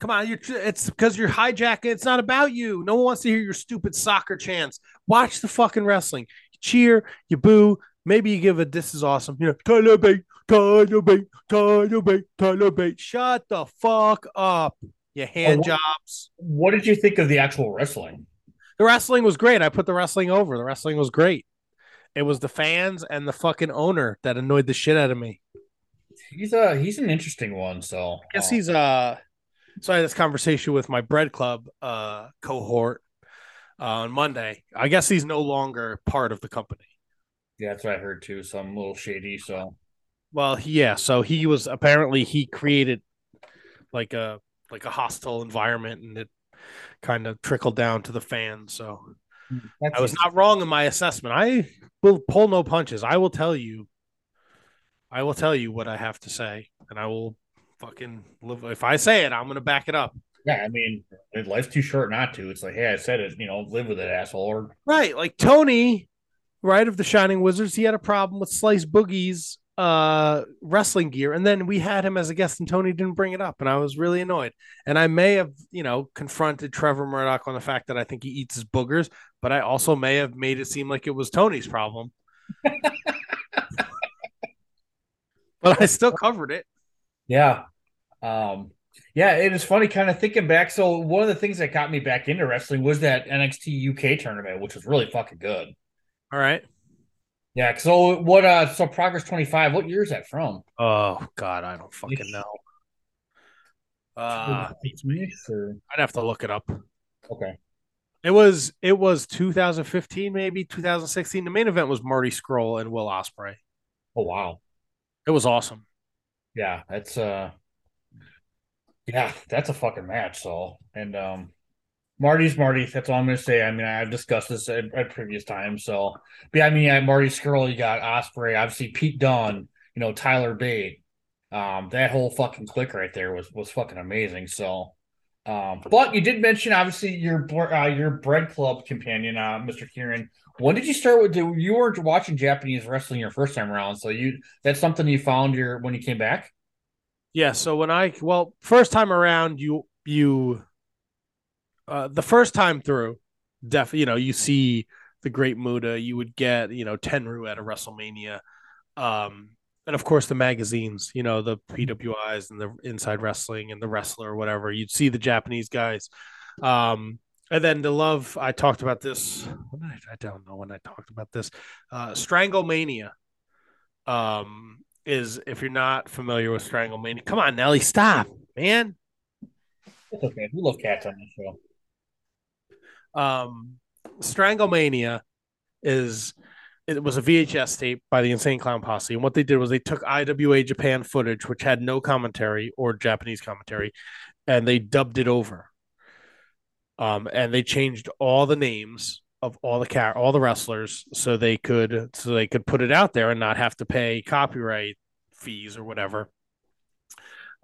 come on, you're, it's because you're hijacking. It's not about you. No one wants to hear your stupid soccer chants. Watch the fucking wrestling. You cheer, you boo. Maybe you give a "this is awesome." You know, Tyler Bate, Tyler Bate, Tyler Bate, Tyler Bate. Shut the fuck up, you hand oh, what, jobs. What did you think of the actual wrestling? The wrestling was great. I put the wrestling over. The wrestling was great. It was the fans and the fucking owner that annoyed the shit out of me. He's a he's an interesting one. So I guess he's uh. So I had this conversation with my Bread Club uh cohort uh, on Monday. I guess he's no longer part of the company. Yeah, that's what I heard too. So I'm a little shady. So well, yeah. So he was apparently he created like a like a hostile environment, and it kind of trickled down to the fans. So that's I was not wrong in my assessment. I will pull no punches. I will tell you. I will tell you what I have to say, and I will fucking live. If I say it, I'm gonna back it up. Yeah, I mean, life's too short not to. It's like, hey, I said it. You know, live with it, asshole. Or right, like Tony, right, of the Shining Wizards. He had a problem with Slice Boogie's uh wrestling gear, and then we had him as a guest, and Tony didn't bring it up, and I was really annoyed. And I may have, you know, confronted Trevor Murdoch on the fact that I think he eats his boogers, but I also may have made it seem like it was Tony's problem. But I still covered it. Yeah. Um, yeah, it is funny kind of thinking back. So one of the things that got me back into wrestling was that N X T U K tournament, which was really fucking good. All right. Yeah. So what, uh, so Progress twenty-five, what year is that from? Oh God, I don't fucking know. Uh, I'd have to look it up. Okay. It was, it was two thousand fifteen, maybe two thousand sixteen. The main event was Marty Scurll and Will Ospreay. Oh, wow. It was awesome. Yeah, that's uh yeah, that's a fucking match. So and um Marty's Marty, that's all I'm gonna say. I mean, I've discussed this at, at previous times. So but yeah, I mean, yeah, Marty Scurll, you got Ospreay, obviously Pete Dunne, you know, Tyler Bate. Um, that whole fucking clique right there was was fucking amazing. So um but you did mention obviously your uh, your Bread Club companion, uh, Mister Kieran. When did you start with the, you weren't watching Japanese wrestling your first time around, so you that's something you found your when you came back? Yeah, so when I well, first time around you you uh the first time through, def you know, you see the Great Muta, you would get, you know, Tenryu at a WrestleMania. Um and of course the magazines, you know, the P W Is and the Inside Wrestling and the Wrestler or whatever. You'd see the Japanese guys. Um And then the love, I talked about this. I don't know when I talked about this. Uh, Stranglemania um, is, if you're not familiar with Stranglemania, come on, Nelly, stop, man. It's okay. We love cats on this show. Um, Stranglemania is, it was a V H S tape by the Insane Clown Posse. And what they did was they took I W A Japan footage, which had no commentary or Japanese commentary, and they dubbed it over. Um, and they changed all the names of all the car- all the wrestlers so they could so they could put it out there and not have to pay copyright fees or whatever.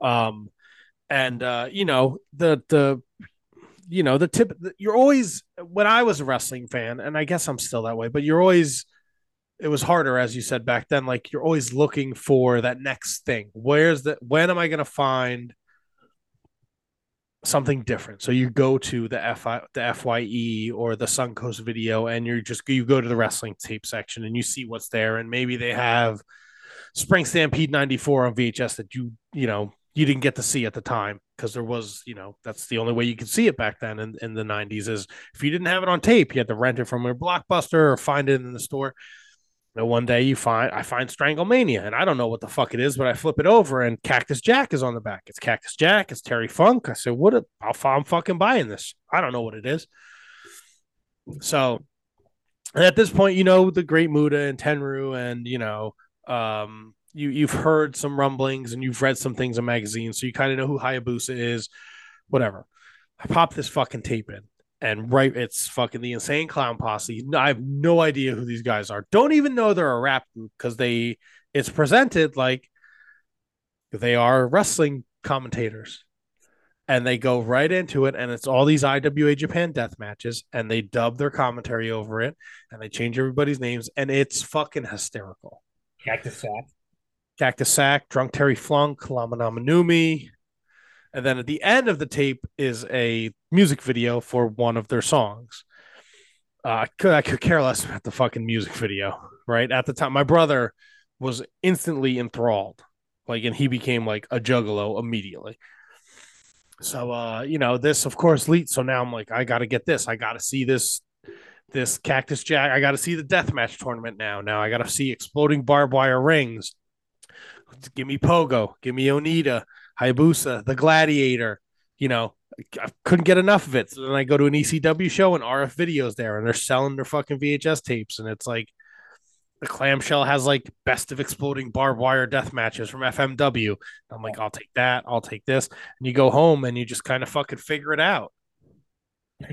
Um, and uh, you know the the you know the tip. You're always when I was a wrestling fan, and I guess I'm still that way. But you're always it was harder, as you said back then. Like you're always looking for that next thing. Where's the when am I going to find something different? So you go to the F I, the F Y E or the Suncoast Video, and you're just you go to the wrestling tape section and you see what's there, and maybe they have Spring Stampede ninety-four on V H S that you you know you didn't get to see at the time because there was you know that's the only way you could see it back then in, in the nineties is if you didn't have it on tape, you had to rent it from a Blockbuster or find it in the store. And one day you find I find Stranglemania, and I don't know what the fuck it is, but I flip it over and Cactus Jack is on the back. It's Cactus Jack. It's Terry Funk. I said, "What? A, I'm fucking buying this. I don't know what it is." So And at this point, you know, the Great Muta and Tenryu, and, you know, um, you, you've heard some rumblings and you've read some things in magazines, so you kind of know who Hayabusa is, whatever. I pop this fucking tape in, and right, it's fucking the Insane Clown Posse. I have no idea who these guys are. Don't even know they're a rap group, because they, it's presented like they are wrestling commentators. And they go right into it, and it's all these I W A Japan death matches, and they dub their commentary over it, and they change everybody's names, and it's fucking hysterical. Cactus Sack. Cactus Sack, Drunk Terry Flunk, Lama Nama Numi. And then at the end of the tape is a music video for one of their songs. Uh, I, could, I could care less about the fucking music video, right? At the time, my brother was instantly enthralled, like, and he became like a juggalo immediately. So, uh, you know, this, of course, leads. So now I'm like, I got to get this. I got to see this, this Cactus Jack. I got to see the deathmatch tournament now. Now I got to see exploding barbed wire rings. Give me Pogo. Give me Onita, Hayabusa, the Gladiator. You know, I couldn't get enough of it. So then I go to an E C W show, and R F Video's there, and they're selling their fucking V H S tapes. And it's like the clamshell has like best of exploding barbed wire death matches from F M W. I'm like, I'll take that. I'll take this. And you go home and you just kind of fucking figure it out.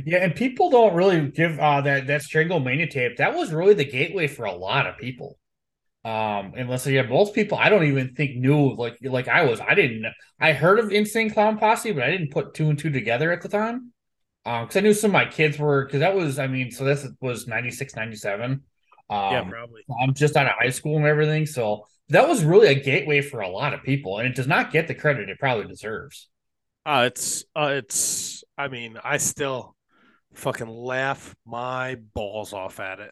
Yeah. And people don't really give uh, that, that Stranglemania tape. That was really the gateway for a lot of people. Um, unless you have most people, I don't even think knew like, like I was, I didn't, I heard of Insane Clown Posse, but I didn't put two and two together at the time. Um, cause I knew some of my kids were, cause that was, I mean, so this was ninety-six, ninety-seven. Um, yeah, probably. I'm just out of high school and everything, so that was really a gateway for a lot of people, and it does not get the credit it probably deserves. Uh, it's, uh, it's. I mean, I still fucking laugh my balls off at it.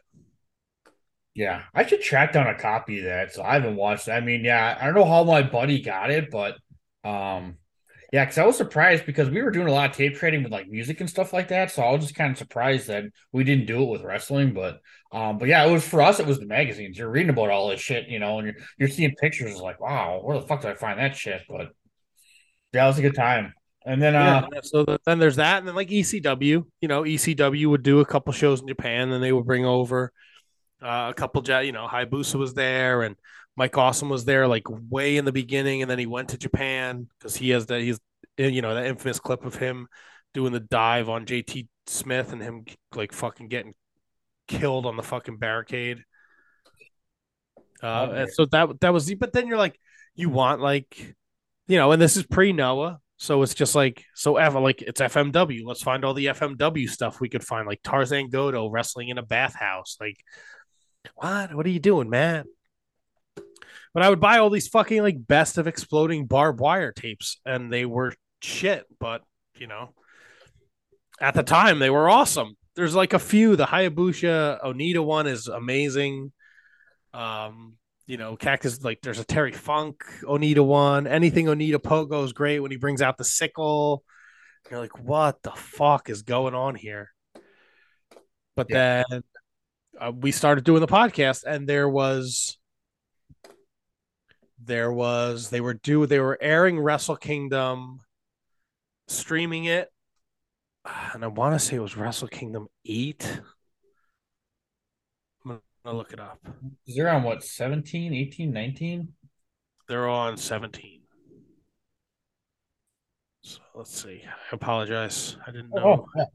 Yeah, I should track down a copy of that. So I haven't watched. I mean, yeah, I don't know how my buddy got it, but um, yeah, because I was surprised because we were doing a lot of tape trading with like music and stuff like that. So I was just kind of surprised that we didn't do it with wrestling, but. Um, but yeah, it was for us. It was the magazines. You're reading about all this shit, you know, and you're you're seeing pictures like, wow, where the fuck did I find that shit? But yeah, it was a good time. And then, uh, yeah, so the, then there's that, and then like E C W, you know, E C W would do a couple shows in Japan, and they would bring over uh, a couple. You know, Hayabusa was there, and Mike Awesome was there, like way in the beginning, and then he went to Japan because he has that he's you know that infamous clip of him doing the dive on J T Smith and him like fucking getting killed on the fucking barricade. Uh, oh, and so that that was, but then you're like, you want like, you know, and this is pre Noah, so it's just like so ever like it's F M W. Let's find all the F M W stuff we could find, like Tarzan Godo wrestling in a bathhouse. Like, what? What are you doing, man? But I would buy all these fucking like best of exploding barbed wire tapes, and they were shit. But you know, at the time they were awesome. There's like a few. The Hayabusa Onita one is amazing. Um, you know, Cactus, like there's a Terry Funk Onita one. Anything Onita Pogo is great when he brings out the sickle. You're like, what the fuck is going on here? But yeah. then uh, we started doing the podcast, and there was, there was, they were due, they were airing Wrestle Kingdom, streaming it. And I want to say it was Wrestle Kingdom eight. I'm going to look it up. They're on what, seventeen, eighteen, nineteen? They're on seventeen. So let's see. I apologize. I didn't know. Oh,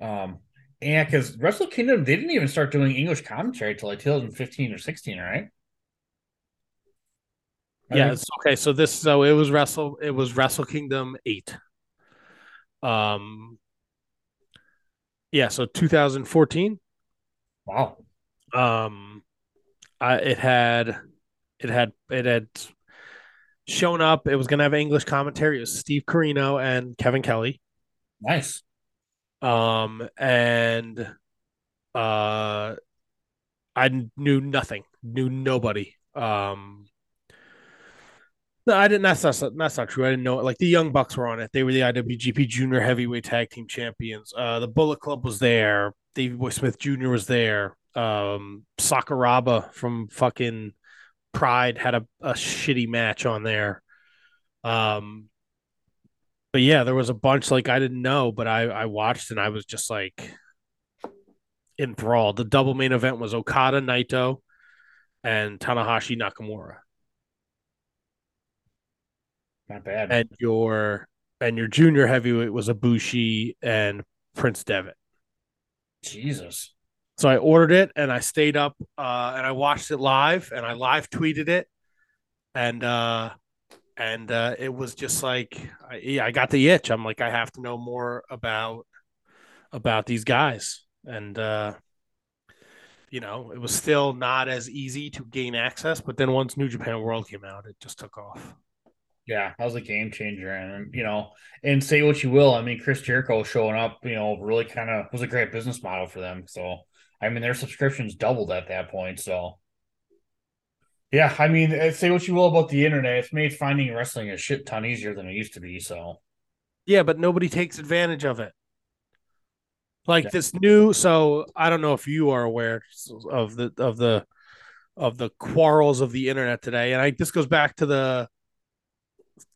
yeah. Um, yeah, because Wrestle Kingdom, they didn't even start doing English commentary until like two thousand fifteen or sixteen, right? I yeah, think- okay. So this, so it was Wrestle, it was Wrestle Kingdom eight. Um. Yeah, so two thousand fourteen. Wow. Um, I it had, it had it had shown up. It was gonna have English commentary. It was Steve Corino and Kevin Kelly. Nice. Um, and uh, I knew nothing. Knew nobody. Um. No, I didn't. That's not, that's not true. I didn't know it. Like the Young Bucks were on it. They were the I W G P Junior Heavyweight Tag Team Champions. Uh, the Bullet Club was there. Davey Boy Smith Junior was there. Um, Sakuraba from fucking Pride had a, a shitty match on there. Um, but yeah, there was a bunch like I didn't know, but I, I watched and I was just like, enthralled. The double main event was Okada, Naito, and Tanahashi, Nakamura. Not bad. And your and your junior heavyweight was Ibushi and Prince Devitt. Jesus. So I ordered it and I stayed up uh, and I watched it live and I live tweeted it. And uh, and uh, it was just like I, I got the itch. I'm like, I have to know more about about these guys. And, uh, you know, it was still not as easy to gain access. But then once New Japan World came out, it just took off. Yeah, that was a game changer. And, you know, and say what you will. I mean, Chris Jericho showing up, you know, really kind of was a great business model for them. So, I mean, their subscriptions doubled at that point. So, yeah, I mean, say what you will about the internet. It's made finding wrestling a shit ton easier than it used to be. So, yeah, but nobody takes advantage of it. Like yeah. This new. So I don't know if you are aware of the of the of the quarrels of the internet today. And I this goes back to the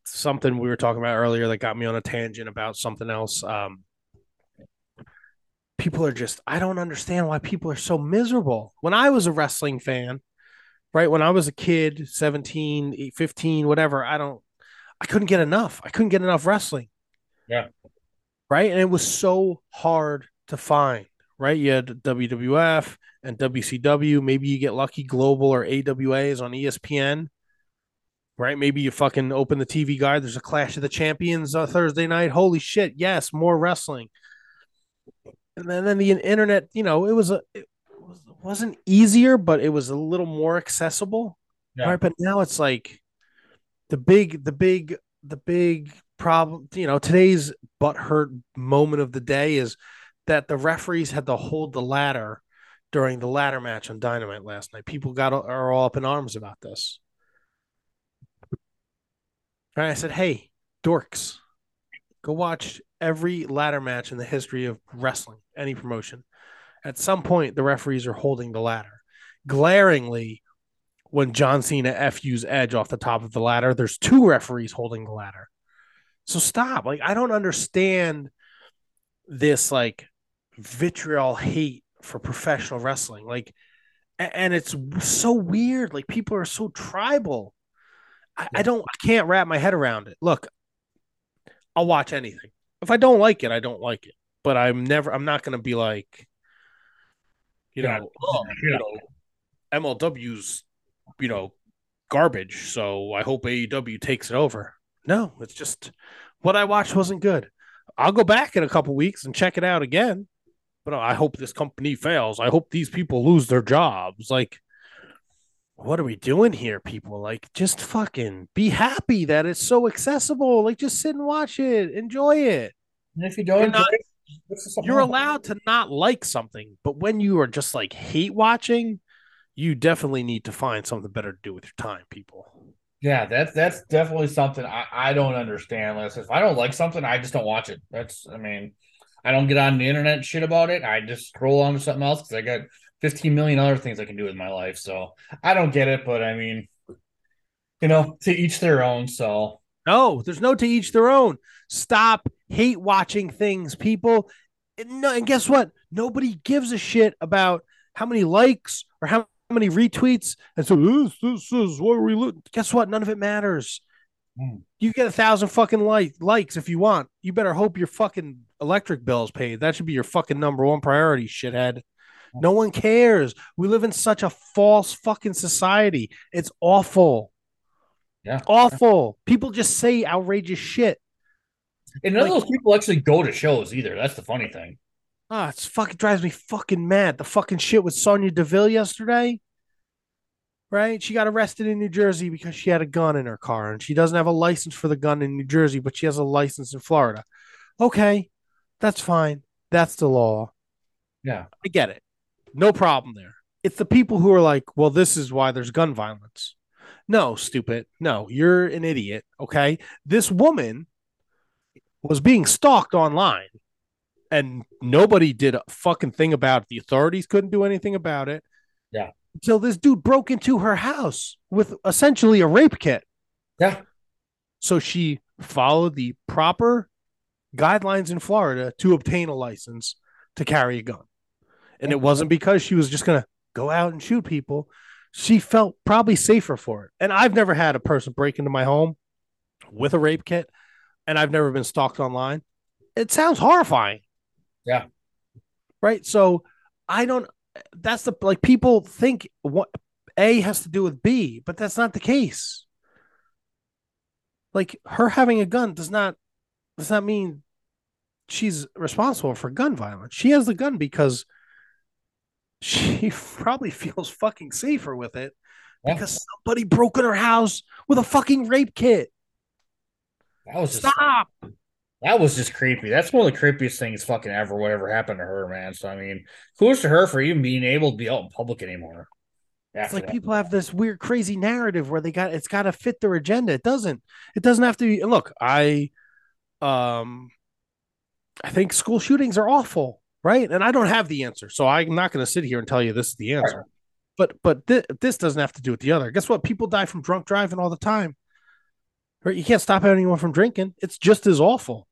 something we were talking about earlier that got me on a tangent about something else. Um, People are just, I don't understand why people are so miserable. When I was a wrestling fan, right, when I was a kid, seventeen, fifteen, whatever, I don't, I couldn't get enough. I couldn't get enough wrestling. Yeah. Right. And it was so hard to find, right? You had W W F and W C W. Maybe you get lucky, Global or A W A is on E S P N, right? Maybe you fucking open the T V guide. There's a Clash of the Champions on Thursday night. Holy shit. Yes. More wrestling. And then, then the internet, you know, it was a, it was, wasn't easier, but it was a little more accessible. Yeah. Right, but now it's like the big, the big, the big problem. You know, today's butthurt moment of the day is that the referees had to hold the ladder during the ladder match on Dynamite last night. People got are all up in arms about this. And I said, "Hey, dorks, go watch every ladder match in the history of wrestling, any promotion. At some point, the referees are holding the ladder. Glaringly, when John Cena F U's Edge off the top of the ladder, there's two referees holding the ladder. So stop. Like, I don't understand this, like, vitriol hate for professional wrestling. Like, and it's so weird. Like, people are so tribal. I, I don't, I can't wrap my head around it. Look, I'll watch anything. If I don't like it, I don't like it. But I'm never, I'm not going to be like, you know, yeah. oh, you know, M L W's, you know, garbage. So I hope A E W takes it over. No, it's just what I watched wasn't good. I'll go back in a couple weeks and check it out again. But I hope this company fails. I hope these people lose their jobs. Like, what are we doing here, people? Like, just fucking be happy that it's so accessible. Like, just sit and watch it. Enjoy it. And if you don't, you're, not, you're allowed to not like something. But when you are just, like, hate watching, you definitely need to find something better to do with your time, people. Yeah, that's that's definitely something I, I don't understand. If I don't like something, I just don't watch it. That's, I mean, I don't get on the internet and shit about it. I just scroll on to something else because I got fifteen million other things I can do with my life. So I don't get it, but I mean, you know, to each their own. So no, there's no to each their own. Stop hate watching things, people. And, no, and guess what? Nobody gives a shit about how many likes or how many retweets. And so this, this is what we look. Guess what? None of it matters. Mm. You get a thousand fucking like likes if you want. You better hope your fucking electric bill's paid. That should be your fucking number one priority, shithead. No one cares. We live in such a false fucking society. It's awful. Yeah. Awful. People just say outrageous shit. And none like, of those people actually go to shows either. That's the funny thing. Ah, it's fucking drives me fucking mad. The fucking shit with Sonya Deville yesterday. Right? She got arrested in New Jersey because she had a gun in her car and she doesn't have a license for the gun in New Jersey, but she has a license in Florida. Okay. That's fine. That's the law. Yeah. I get it. No problem there. It's the people who are like, well, this is why there's gun violence. No, stupid. No, you're an idiot. Okay. This woman was being stalked online and nobody did a fucking thing about it. The authorities couldn't do anything about it. Yeah. Until this dude broke into her house with essentially a rape kit. Yeah. So she followed the proper guidelines in Florida to obtain a license to carry a gun. And it wasn't because she was just going to go out and shoot people. She felt probably safer for it. And I've never had a person break into my home with a rape kit, and I've never been stalked online. It sounds horrifying. Yeah. Right. So I don't, that's the, like, people think what A has to do with B, but that's not the case. Like, her having a gun does not, does not mean she's responsible for gun violence. She has the gun because she probably feels fucking safer with it, yeah, because somebody broke in her house with a fucking rape kit. That was Stop. Just, that was just creepy. That's one of the creepiest things fucking ever, whatever happened to her, man. So, I mean, kudos to her for even being able to be out in public anymore. It's like that. People have this weird, crazy narrative where they got, it's got to fit their agenda. It doesn't. It doesn't have to be. Look, I, um, I think school shootings are awful, right? And I don't have the answer, so I'm not going to sit here and tell you this is the answer. Right. But but th- this doesn't have to do with the other. Guess what? People die from drunk driving all the time. Right? You can't stop anyone from drinking. It's just as awful.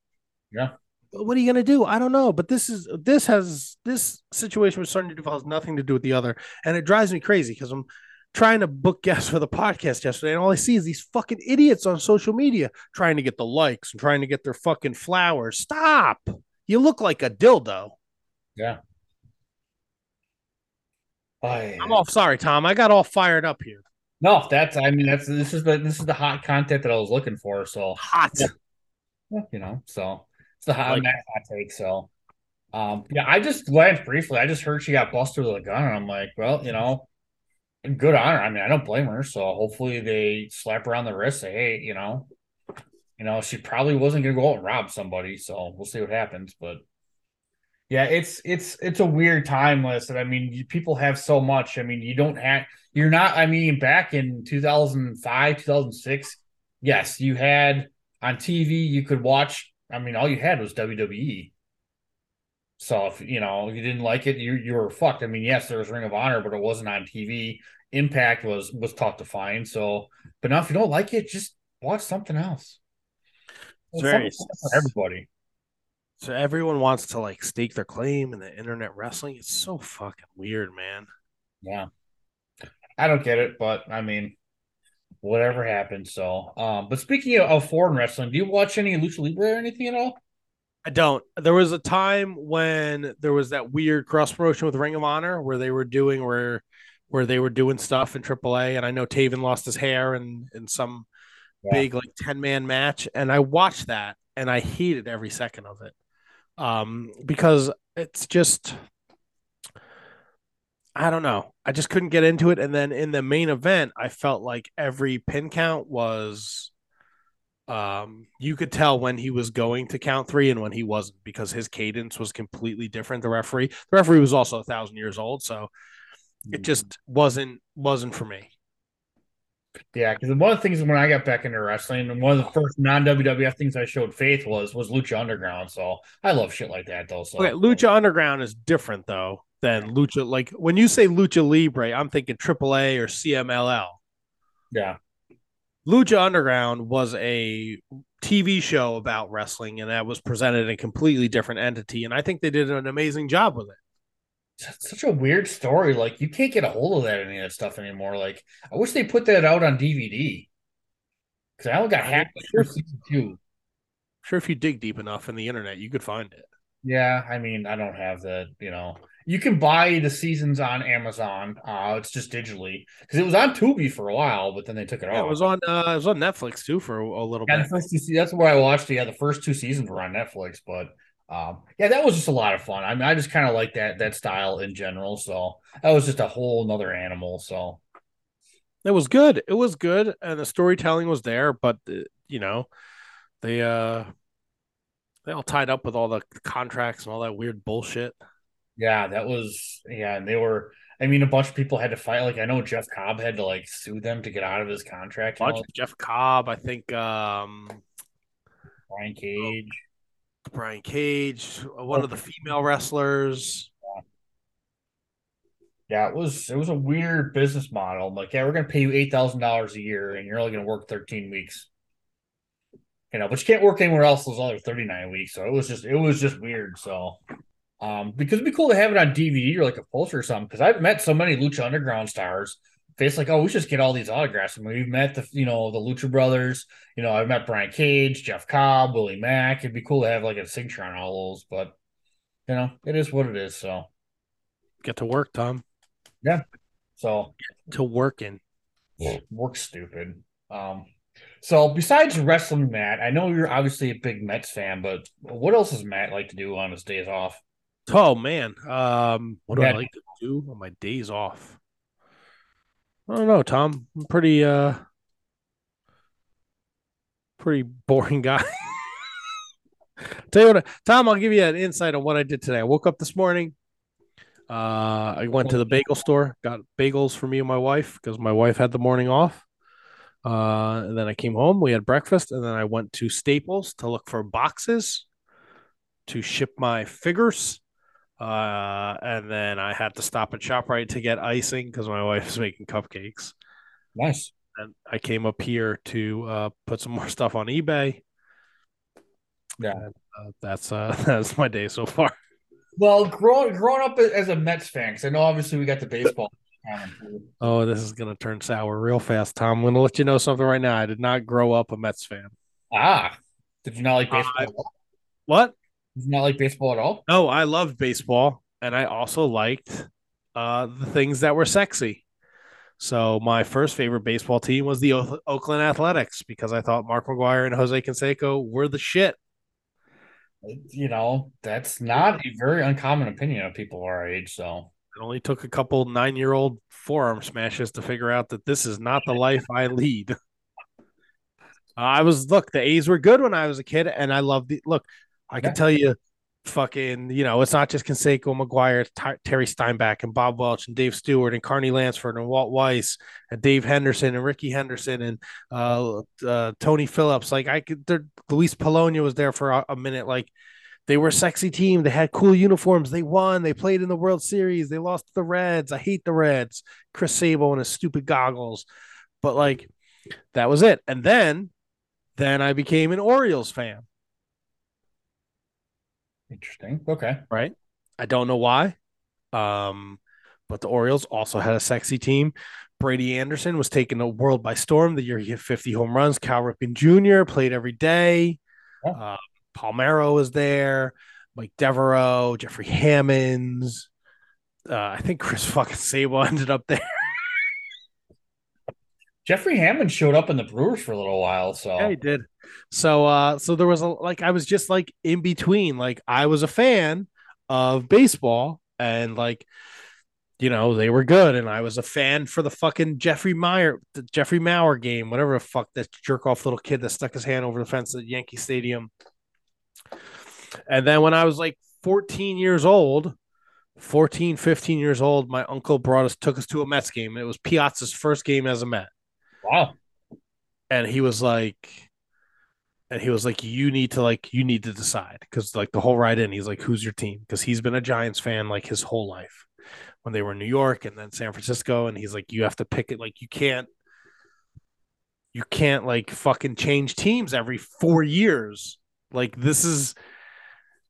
Yeah. But what are you going to do? I don't know. But this is this has this situation with Sunday Duval has nothing to do with the other, and it drives me crazy because I'm trying to book guests for the podcast yesterday, and all I see is these fucking idiots on social media trying to get the likes and trying to get their fucking flowers. Stop. You look like a dildo. Yeah. I... I'm off. Sorry, Tom. I got all fired up here. No, that's, I mean, that's, this is the, this is the hot content that I was looking for. So hot, yeah, you know, so it's the hot, like, hot take. So, um, yeah, I just glanced briefly. I just heard she got busted with a gun, and I'm like, well, you know, good honor. I mean, I don't blame her. So hopefully they slap her on the wrist. Say, hey, you know, you know, she probably wasn't going to go out and rob somebody. So we'll see what happens. But yeah, it's, it's, it's a weird time, listen. I mean, people have so much. I mean, you don't have, you're not, I mean, back in two thousand five, two thousand six, yes, you had on T V, you could watch, I mean, all you had was W W E. So if, you know, you didn't like it, you you were fucked. I mean, yes, there was Ring of Honor, but it wasn't on T V. Impact was, was tough to find. So, but now if you don't like it, just watch something else. It's very for everybody. So everyone wants to, like, stake their claim in the internet wrestling. It's so fucking weird, man. Yeah. I don't get it, but I mean, whatever happened. So, um, but speaking of, of foreign wrestling, do you watch any Lucha Libre or anything at all? I don't. There was a time when there was that weird cross promotion with Ring of Honor where they were doing where where they were doing stuff in triple A, and I know Taven lost his hair in, in some yeah. big, like, ten man match, and I watched that and I hated every second of it. Um, because it's just, I don't know. I just couldn't get into it, and then in the main event, I felt like every pin count was Um, you could tell when he was going to count three and when he wasn't, because his cadence was completely different. The referee, the referee was also a thousand years old, so it just wasn't wasn't for me. Yeah, because one of the things when I got back into wrestling, and one of the first non-W W F things I showed Faith was was Lucha Underground. So I love shit like that, though. So okay, Lucha Underground is different though than Lucha. Like, when you say Lucha Libre, I'm thinking triple A or C M L L. Yeah. Lucha Underground was a T V show about wrestling, and that was presented in a completely different entity. And I think they did an amazing job with it. It's such a weird story. Like, you can't get a hold of that, any of that stuff anymore. Like, I wish they put that out on D V D, because I only got half of sure season two. Sure, if you dig deep enough in the internet, you could find it. Yeah, I mean, I don't have that, you know. You can buy the seasons on Amazon. Uh, it's just digitally, because it was on Tubi for a while, but then they took it yeah, off. It was on. Uh, it was on Netflix too for a, a little yeah, bit. The first two se- that's where I watched it. Yeah, the first two seasons were on Netflix, but um, yeah, that was just a lot of fun. I mean, I just kind of like that that style in general. So that was just a whole another animal. So it was good. It was good, and the storytelling was there. But uh, you know, they uh, they all tied up with all the contracts and all that weird bullshit. Yeah, that was, yeah, and they were, I mean, a bunch of people had to fight. Like, I know Jeff Cobb had to, like, sue them to get out of his contract. Bunch of Jeff Cobb, I think, um, Brian Cage. Oh, Brian Cage, one oh. of the female wrestlers. Yeah. yeah, it was, it was a weird business model. I'm like, yeah, we're going to pay you eight thousand dollars a year, and you're only going to work thirteen weeks. You know, but you can't work anywhere else those other thirty-nine weeks. So it was just, it was just weird, so. Um, because it'd be cool to have it on D V D or like a poster or something. Because I've met so many Lucha Underground stars. It's like, oh, we should just get all these autographs. I mean, we've met the, you know, the Lucha Brothers. You know, I've met Brian Cage, Jeff Cobb, Willie Mack. It'd be cool to have like a signature on all those, but you know, it is what it is. So get to work, Tom. Yeah. So get to working. Work stupid. Um, so besides wrestling, Matt, I know you're obviously a big Mets fan, but what else does Matt like to do on his days off? Oh man, um, what do Matt- I like to do on my days off? I don't know, Tom. I'm pretty, uh, pretty boring guy. Tell you what, Tom, I'll give you an insight on what I did today. I woke up this morning. Uh, I went to the bagel store, got bagels for me and my wife because my wife had the morning off. Uh, and then I came home. We had breakfast, and then I went to Staples to look for boxes to ship my figures. Uh, and then I had to stop at ShopRite to get icing because my wife is making cupcakes. Nice. And I came up here to uh, put some more stuff on eBay. Yeah, and, uh, that's uh, that's my day so far. Well, growing growing up as a Mets fan, because I know obviously we got the baseball. Oh, this is gonna turn sour real fast, Tom. I'm gonna let you know something right now. I did not grow up a Mets fan. Ah, did you not like baseball? Uh, what? Did you not like baseball at all? No, I loved baseball, and I also liked uh, the things that were sexy. So my first favorite baseball team was the o- Oakland Athletics because I thought Mark McGwire and Jose Canseco were the shit. You know, that's not a very uncommon opinion of people our age. So it only took a couple nine-year-old forearm smashes to figure out that this is not the life I lead. uh, I was look, the A's were good when I was a kid, and I loved the look. I can tell you, fucking, you know, it's not just Canseco, McGuire, T- Terry Steinbach, and Bob Welch, and Dave Stewart, and Carney Lansford, and Walt Weiss, and Dave Henderson, and Ricky Henderson, and uh, uh, Tony Phillips. Like, I could, Luis Polonia was there for a, a minute. Like, they were a sexy team. They had cool uniforms. They won. They played in the World Series. They lost to the Reds. I hate the Reds. Chris Sable and his stupid goggles. But, like, that was it. And then, then I became an Orioles fan. Interesting. Okay. Right. I don't know why. Um, but the Orioles also had a sexy team. Brady Anderson was taking the world by storm the year he hit fifty home runs. Cal Ripken Junior played every day. Yeah. Uh, Palmeiro was there. Mike Devereaux, Jeffrey Hammonds. Uh, I think Chris fucking Sable ended up there. Jeffrey Hammond showed up in the Brewers for a little while, so yeah, he did. So, uh, so there was a like I was just like in between. Like I was a fan of baseball, and like you know they were good, and I was a fan for the fucking Jeffrey Meyer, the Jeffrey Mauer game, whatever the fuck that jerk off little kid that stuck his hand over the fence at Yankee Stadium. And then when I was like fourteen years old. fourteen, fifteen years old, my uncle brought us, took us to a Mets game. It was Piazza's first game as a Met. Wow. And he was like, and he was like, you need to like, you need to decide. Cause like the whole ride in, he's like, who's your team? Cause he's been a Giants fan like his whole life when they were in New York and then San Francisco. And he's like, you have to pick it. Like you can't, you can't like fucking change teams every four years. Like this is,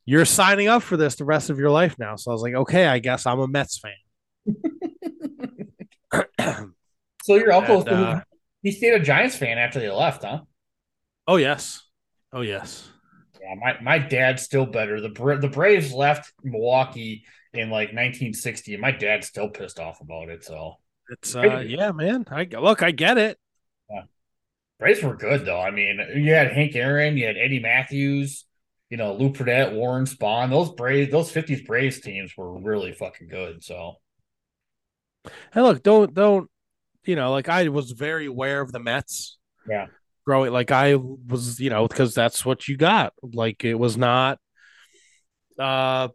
you're signing up for this the rest of your life now. So I was like, okay, I guess I'm a Mets fan. So your uncle, uh, he stayed a Giants fan after they left, huh? Oh, yes. Oh, yes. Yeah, my, my dad's still better. The, the Braves left Milwaukee in like nineteen sixty, and my dad's still pissed off about it. So it's, uh, yeah, man. I Look, I get it. Yeah. Braves were good, though. I mean, you had Hank Aaron, you had Eddie Matthews. You know, Lou Purdette, Warren Spahn, those Braves, those fifties Braves teams were really fucking good. So, hey, look, don't, don't, you know, like I was very aware of the Mets. Yeah. Growing, like I was, you know, because that's what you got. Like it was not, uh,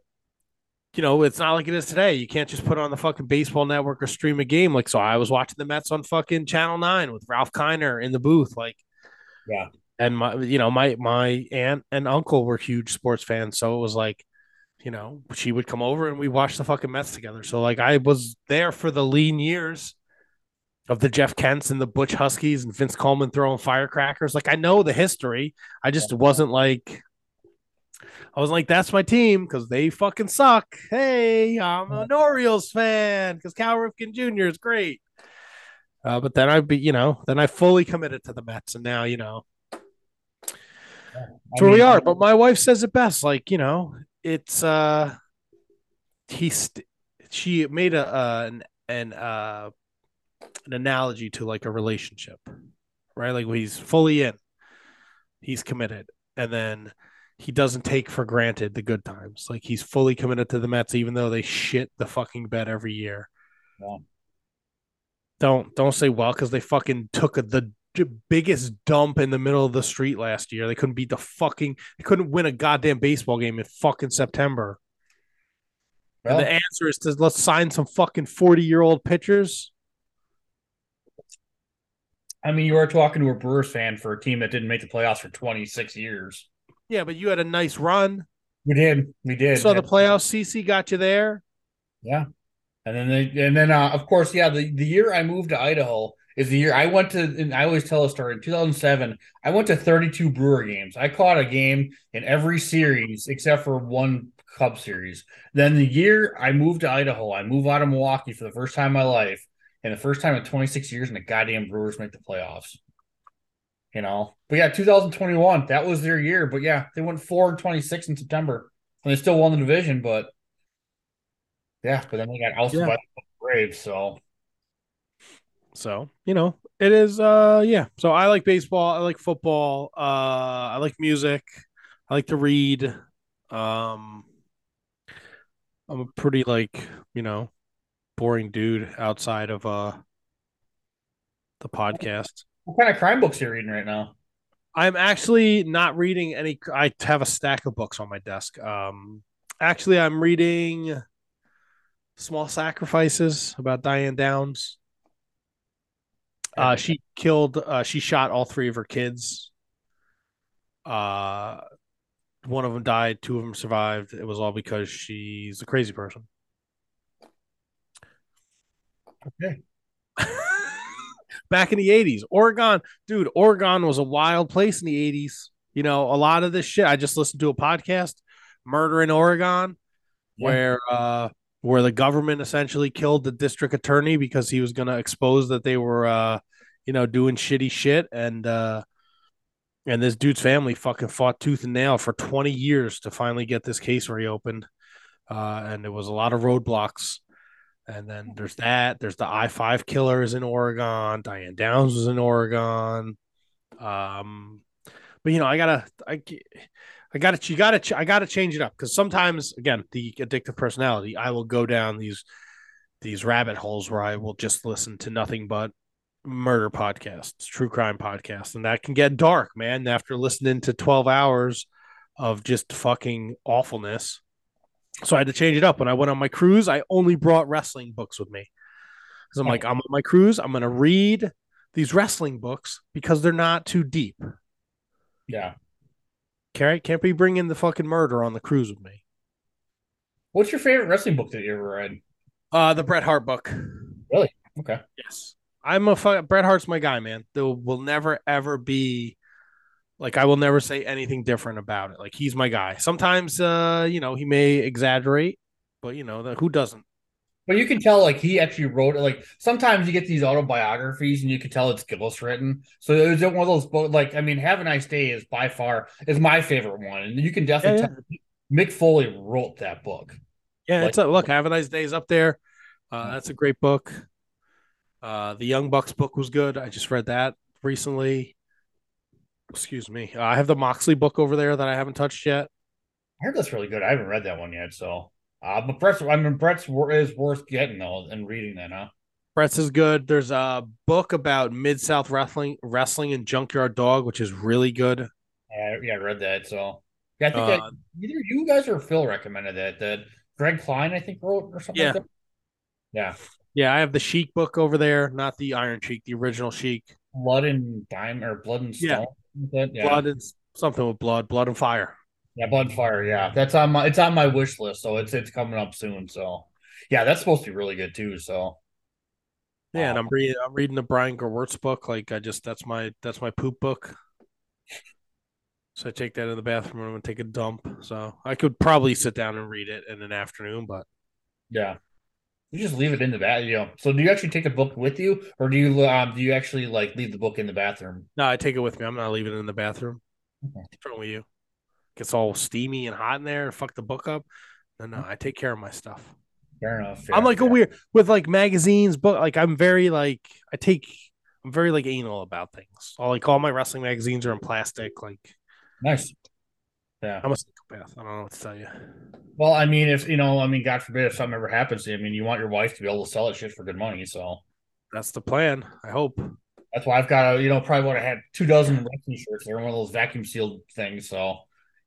you know, it's not like it is today. You can't just put on the fucking baseball network or stream a game. Like, so I was watching the Mets on fucking Channel nine with Ralph Kiner in the booth. Like, yeah. And my, you know, my, my aunt and uncle were huge sports fans. So it was like, you know, she would come over and we watched the fucking Mets together. So like I was there for the lean years of the Jeff Kents and the Butch Huskies and Vince Coleman throwing firecrackers. Like I know the history. I just wasn't like, I was like, that's my team because they fucking suck. Hey, I'm an Orioles fan because Cal Ripken Junior is great. Uh, but then I be, you know, then I fully committed to the Mets, and now, you know, that's where we are. But my wife says it best, like, you know, it's uh, he st- she made a uh, an an uh, an analogy to like a relationship, right? Like he's fully in, he's committed, and then he doesn't take for granted the good times. Like he's fully committed to the Mets, even though they shit the fucking bed every year. Yeah. Don't don't say well because they fucking took a, the j- biggest dump in the middle of the street last year. They couldn't beat the fucking. They couldn't win a goddamn baseball game in fucking September. Well, and the answer is to let's sign some fucking forty-year-old pitchers. I mean, you are talking to a Brewers fan for a team that didn't make the playoffs for twenty-six years. Yeah, but you had a nice run. We did. We did. So the playoffs, C C got you there. Yeah. And then, they, and then, uh, of course, yeah. The, the year I moved to Idaho is the year I went to. And I always tell a story. In two thousand seven, I went to thirty-two Brewer games. I caught a game in every series except for one Cub series. Then the year I moved to Idaho, I moved out of Milwaukee for the first time in my life, and the first time in twenty-six years, and the goddamn Brewers make the playoffs. You know, but yeah, two thousand twenty-one, that was their year. But yeah, they went four and twenty-six in September, and they still won the division, but. Yeah, but then they got ousted yeah. by the Braves, so. So, you know, it is, uh, yeah. So I like baseball. I like football. Uh, I like music. I like to read. Um, I'm a pretty, like, you know, boring dude outside of uh, the podcast. What kind of crime books are you reading right now? I'm actually not reading any. I have a stack of books on my desk. Um, actually, I'm reading... Small Sacrifices about Diane Downs. Uh, she killed, uh, she shot all three of her kids. Uh, one of them died, two of them survived. It was all because she's a crazy person. Okay. Back in the eighties, Oregon, dude, Oregon was a wild place in the eighties. You know, a lot of this shit. I just listened to a podcast, Murder in Oregon, yeah. where, uh, where the government essentially killed the district attorney because he was going to expose that they were, uh, you know, doing shitty shit. And, uh, and this dude's family fucking fought tooth and nail for twenty years to finally get this case reopened. Uh, and it was a lot of roadblocks. And then there's that, there's the I five killers in Oregon. Diane Downs was in Oregon. Um, but you know, I gotta, I I got to, you got to, I got to change it up because sometimes, again, the addictive personality, I will go down these these rabbit holes where I will just listen to nothing but murder podcasts, true crime podcasts, and that can get dark, man. After listening to twelve hours of just fucking awfulness, so I had to change it up. When I went on my cruise, I only brought wrestling books with me because I'm like, I'm on my cruise, I'm gonna read these wrestling books because they're not too deep. Yeah. Carrie, can't be bringing the fucking murder on the cruise with me. What's your favorite wrestling book that you ever read? Uh, the Bret Hart book. Really? Okay. Yes. I'm a fuck. Bret Hart's my guy, man. There will never, ever be like, I will never say anything different about it. Like, he's my guy. Sometimes, uh, you know, he may exaggerate, but you know, the, who doesn't? But you can tell, like, he actually wrote it. Like, sometimes you get these autobiographies, and you can tell it's ghost written. So it was one of those books. Like, I mean, Have a Nice Day is by far is my favorite one, and you can definitely yeah, yeah. tell Mick Foley wrote that book. Yeah, like, it's a, look, Have a Nice Day is up there. Uh, that's a great book. Uh, the Young Bucks book was good. I just read that recently. Excuse me. Uh, I have the Moxley book over there that I haven't touched yet. I heard that's really good. I haven't read that one yet, so. Uh, but Brett's, I mean, Brett's wor- is worth getting, though, and reading that, huh? Brett's is good. There's a book about Mid-South wrestling wrestling and Junkyard Dog, which is really good. Yeah, yeah I read that. So, yeah, I think uh, that either you guys or Phil recommended that. That Greg Klein, I think, wrote or something yeah. like that. Yeah. Yeah, I have the Sheik book over there, not the Iron Sheik, the original Sheik. Blood and Dime, or Blood and Stone. Yeah. Yeah. Blood and something with blood, blood and fire. Yeah, Blood Fire, yeah. That's on my it's on my wish list, so it's it's coming up soon. So yeah, that's supposed to be really good too. So yeah, um, and I'm reading I'm reading the Brian Gewirtz book. Like I just that's my that's my poop book. So I take that in the bathroom and I'm going to take a dump. So I could probably sit down and read it in an afternoon, but. Yeah. You just leave it in the bathroom. You know. So do you actually take a book with you, or do you um, do you actually like leave the book in the bathroom? No, I take it with me. I'm not leaving it in the bathroom. Okay. What's wrong with you? Gets all steamy and hot in there. Fuck the book up. No, no, I take care of my stuff. Fair enough. Fair I'm like enough. a weird with like magazines, book. Like I'm very like I take. I'm very like anal about things. All like all my wrestling magazines are in plastic. Like nice. Yeah, I'm a psychopath. I don't know what to tell you. Well, I mean, if you know, I mean, God forbid if something ever happens to you, I mean, you want your wife to be able to sell that shit for good money. So that's the plan. I hope. That's why I've got, you know, probably would have had two dozen wrestling shirts. They're one of those vacuum sealed things. So,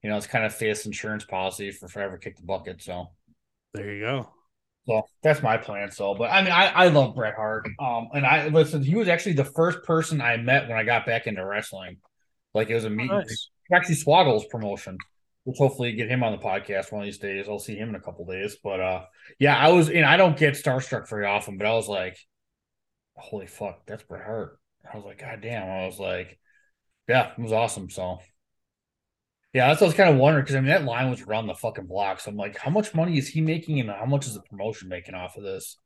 you know, it's kind of face insurance policy for forever kick the bucket. So there you go. So that's my plan. So, but I mean, I, I love Bret Hart. Um, and I listen, he was actually the first person I met when I got back into wrestling. Like it was a meeting. Oh, nice. Actually, Swaggle's promotion. We'll hopefully get him on the podcast one of these days. I'll see him in a couple of days. But uh, yeah, I was, and I don't get starstruck very often, but I was like, holy fuck, that's Bret Hart. I was like, God damn. I was like, yeah, it was awesome. So yeah, that's what I was kind of wondering, because I mean, that line was around the fucking block. So I'm like, how much money is he making and how much is the promotion making off of this?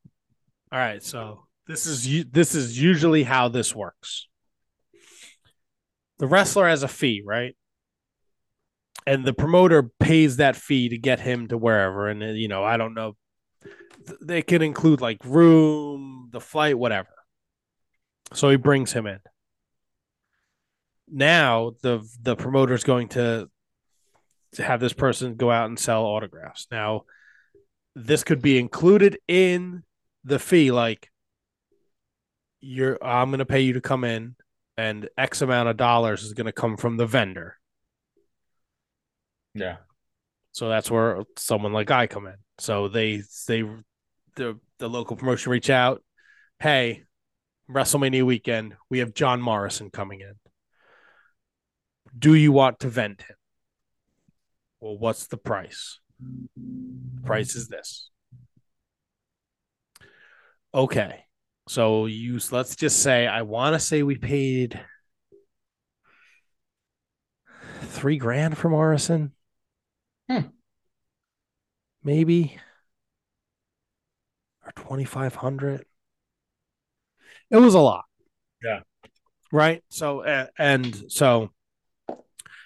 All right. So this is, this is usually how this works. The wrestler has a fee, right? And the promoter pays that fee to get him to wherever. And, you know, I don't know. They can include like room, the flight, whatever. So he brings him in. Now the the promoter is going to, to have this person go out and sell autographs. Now, this could be included in the fee. Like, you're, I'm going to pay you to come in, and X amount of dollars is going to come from the vendor. Yeah. So that's where someone like I come in. So they, they, the, the local promotion reach out. Hey, WrestleMania weekend, we have John Morrison coming in. Do you want to vend him? Well, what's the price? The price is this. Okay. So you, let's just say, I want to say we paid three grand for Morrison. Hmm. Maybe. Or twenty-five hundred. It was a lot. Yeah. Right. So, uh, and so,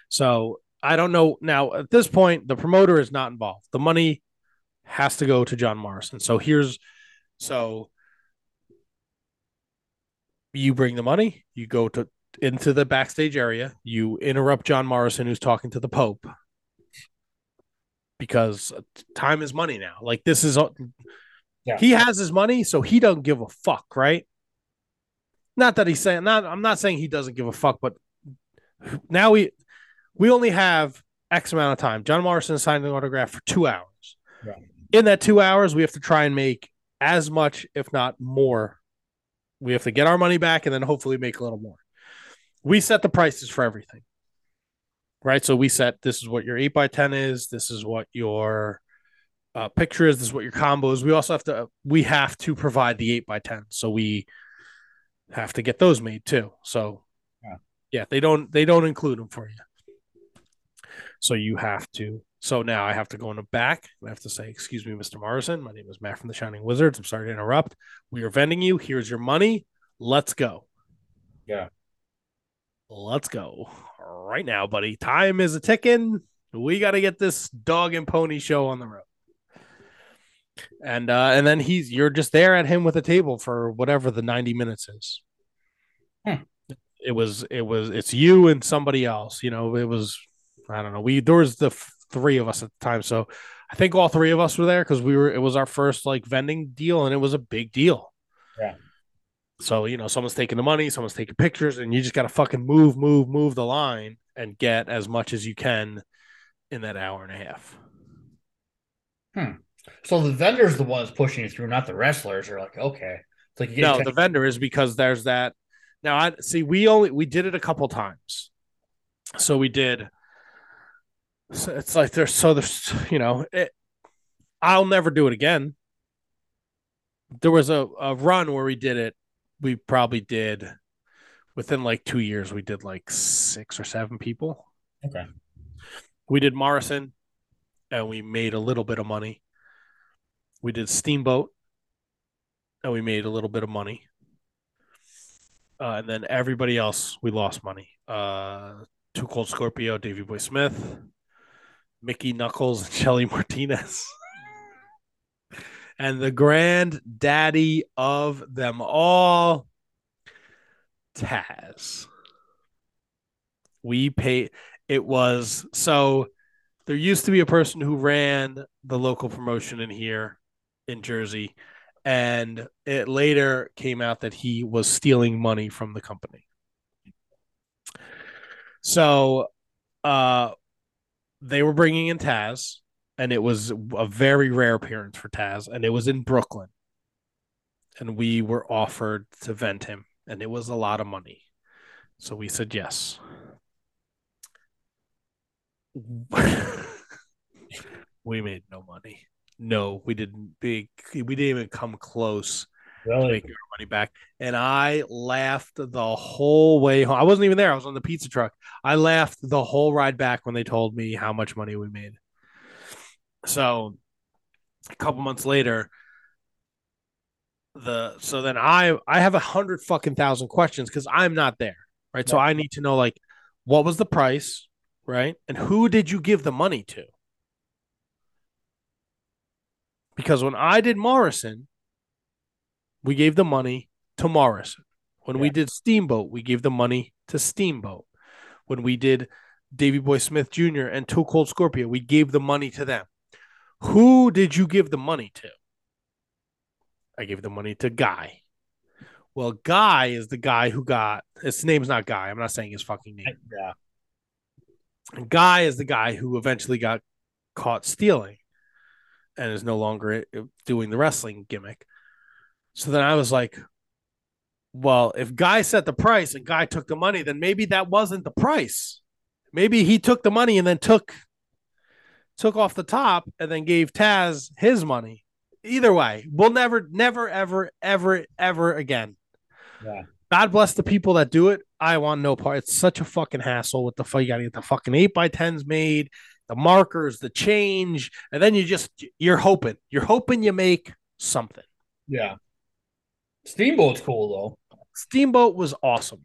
so I don't know. Now at this point, the promoter is not involved. The money has to go to John Morrison. So here's, so you bring the money, you go to into the backstage area, you interrupt John Morrison, who's talking to the Pope. Because time is money now. Like, this is... Yeah. He has his money, so he doesn't give a fuck, right? Not that he's saying... Not, I'm not saying he doesn't give a fuck, but now we we only have X amount of time. John Morrison signed an autograph for two hours. Right. In that two hours, we have to try and make as much, if not more. We have to get our money back and then hopefully make a little more. We set the prices for everything. Right, so we set, this is what your eight by ten is, this is what your uh, picture is, this is what your combo is. We also have to, we have to provide the eight by ten, so we have to get those made too. So, yeah, yeah they don't they don't include them for you. So you have to, so now I have to go in the back, I have to say, excuse me, Mister Morrison, my name is Matt from the Shining Wizards, I'm sorry to interrupt, we are vending you, here's your money, let's go. Yeah. Let's go right now, buddy. Time is a ticking. We got to get this dog and pony show on the road. And uh, and then he's you're just there at him with a table for whatever the ninety minutes is. Hmm. It was it was it's you and somebody else. You know, it was I don't know. We there was the f- three of us at the time, so I think all three of us were there because we were. It was our first like vending deal, and it was a big deal. Yeah. So, you know, someone's taking the money, someone's taking pictures, and you just got to fucking move, move, move the line and get as much as you can in that hour and a half. Hmm. So the vendor's the one that's pushing you through, not the wrestlers. Are like, okay. It's like you no, ten- the vendor is because there's that. Now, I see, we only, we did it a couple times. So we did. So it's like there's, so there's, you know, it, I'll never do it again. There was a, a run where we did it. We probably did within like two years. We did like six or seven people. Okay. We did Morrison, and we made a little bit of money. We did Steamboat, and we made a little bit of money. Uh, and then everybody else, we lost money. Uh, Too Cold Scorpio, Davey Boy Smith, Mickey Knuckles, and Shelly Martinez. And the granddaddy of them all, Taz. We paid. It was so there used to be a person who ran the local promotion in here in Jersey, and it later came out that he was stealing money from the company. So uh, they were bringing in Taz, and it was a very rare appearance for Taz, and it was in Brooklyn. And we were offered to vent him, and it was a lot of money. So we said yes. We made no money. No, we didn't be, we didn't even come close really? to making our money back. And I laughed the whole way home. I wasn't even there. I was on the pizza truck. I laughed the whole ride back when they told me how much money we made. So a couple months later, the so then I I have a hundred fucking thousand questions because I'm not there. Right. Yeah. So I need to know, like, what was the price? Right. And who did you give the money to? Because when I did Morrison, we gave the money to Morrison. When yeah. we did Steamboat, we gave the money to Steamboat. When we did Davey Boy Smith Junior and Too Cold Scorpio, we gave the money to them. Who did you give the money to? I gave the money to Guy. Well, Guy is the guy who got his name's not Guy. I'm not saying his fucking name. Yeah. Guy is the guy who eventually got caught stealing and is no longer doing the wrestling gimmick. So then I was like, well, if Guy set the price and Guy took the money, then maybe that wasn't the price. Maybe he took the money and then took took off the top and then gave Taz his money. Either way, we'll never, never, ever, ever, ever again. Yeah. God bless the people that do it. I want no part. It's such a fucking hassle with the fuck. You got to get the fucking eight by tens made, the markers, the change. And then you just, you're hoping. You're hoping you make something. Yeah. Steamboat's cool, though. Steamboat was awesome.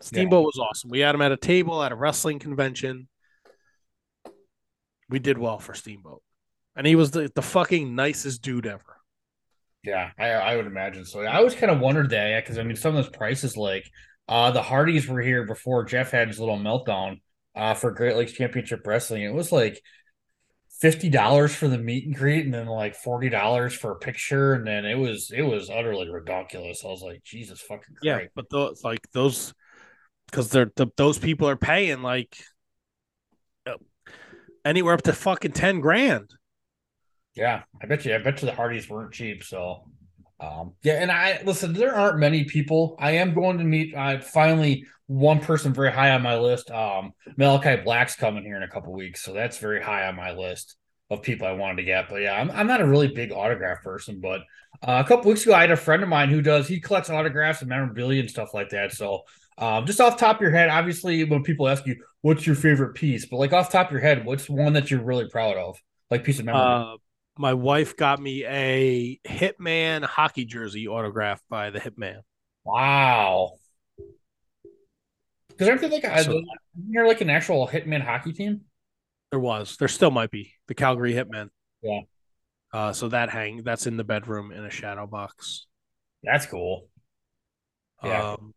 Steamboat yeah. was awesome. We had him at a table at a wrestling convention. We did well for Steamboat. And he was the, the fucking nicest dude ever. Yeah, I, I would imagine so. I always kind of wondered that because, I mean, some of those prices, like uh, the Hardys were here before Jeff had his little meltdown uh, for Great Lakes Championship Wrestling. It was like fifty dollars for the meet and greet and then like forty dollars for a picture. And then it was it was utterly ridiculous. I was like, Jesus fucking Christ. Yeah, but those, like those, because they're the, those people are paying like anywhere up to fucking ten grand. Yeah, I bet you. I bet you the Hardys weren't cheap. So, um, yeah, and I listen. There aren't many people. I am going to meet. I uh, finally one person very high on my list. Um, Malachi Black's coming here in a couple weeks, so that's very high on my list of people I wanted to get. But yeah, I'm I'm not a really big autograph person. But uh, a couple weeks ago, I had a friend of mine who does. He collects autographs and memorabilia and stuff like that. So, um, just off the top of your head, obviously, when people ask you what's your favorite piece, but like off the top of your head, what's one that you're really proud of, like piece of memorabilia? Uh, My wife got me a Hitman hockey jersey autographed by the Hitman. Wow. Because aren't there like, a, so, there like an actual Hitman hockey team? There was. There still might be. The Calgary Hitman. Yeah. Uh, so that hang, that's in the bedroom in a shadow box. That's cool. Yeah. Um,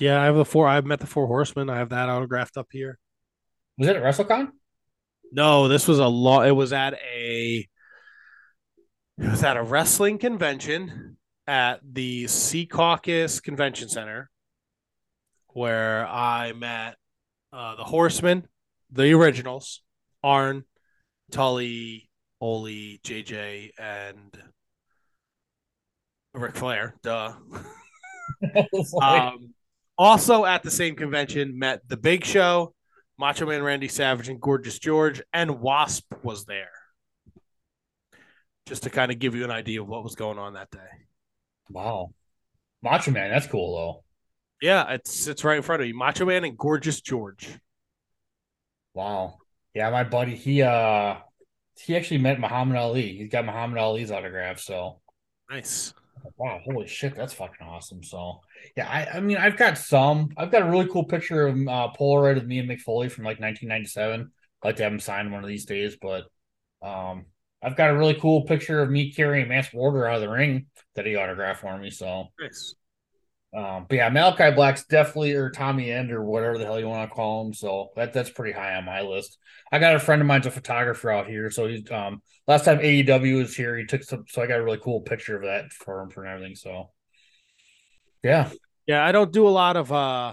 yeah, I have the four. I've met the Four Horsemen. I have that autographed up here. Was it at WrestleCon? No, this was a law. It was at a it was at a wrestling convention at the Sea Caucus Convention Center, where I met uh, the Horsemen, the originals, Arn, Tully, Ole, J J, and Ric Flair. Duh. um, also at the same convention, met the Big Show, Macho Man Randy Savage, and Gorgeous George, and Wasp was there. Just to kind of give you an idea of what was going on that day. Wow. Macho Man, that's cool, Yeah, it's it's right in front of you. Macho Man and Gorgeous George. Wow. Yeah, my buddy, he uh he actually met Muhammad Ali. He's got Muhammad Ali's autograph, so nice. Wow, holy shit, that's fucking awesome. So yeah, I, I mean I've got some I've got a really cool picture of uh Polaroid of me and Mick Foley from like nineteen ninety-seven. I'd like to have him signed one of these days, but um I've got a really cool picture of me carrying Matt Warder out of the ring that he autographed for me. So nice. Um, but yeah, Malachi Black's definitely, or Tommy End, or whatever the hell you want to call him. So that that's pretty high on my list. I got a friend of mine's a photographer out here. So he's um, last time A E W was here, he took some. So I got a really cool picture of that for him for and everything. So yeah, yeah. I don't do a lot of uh,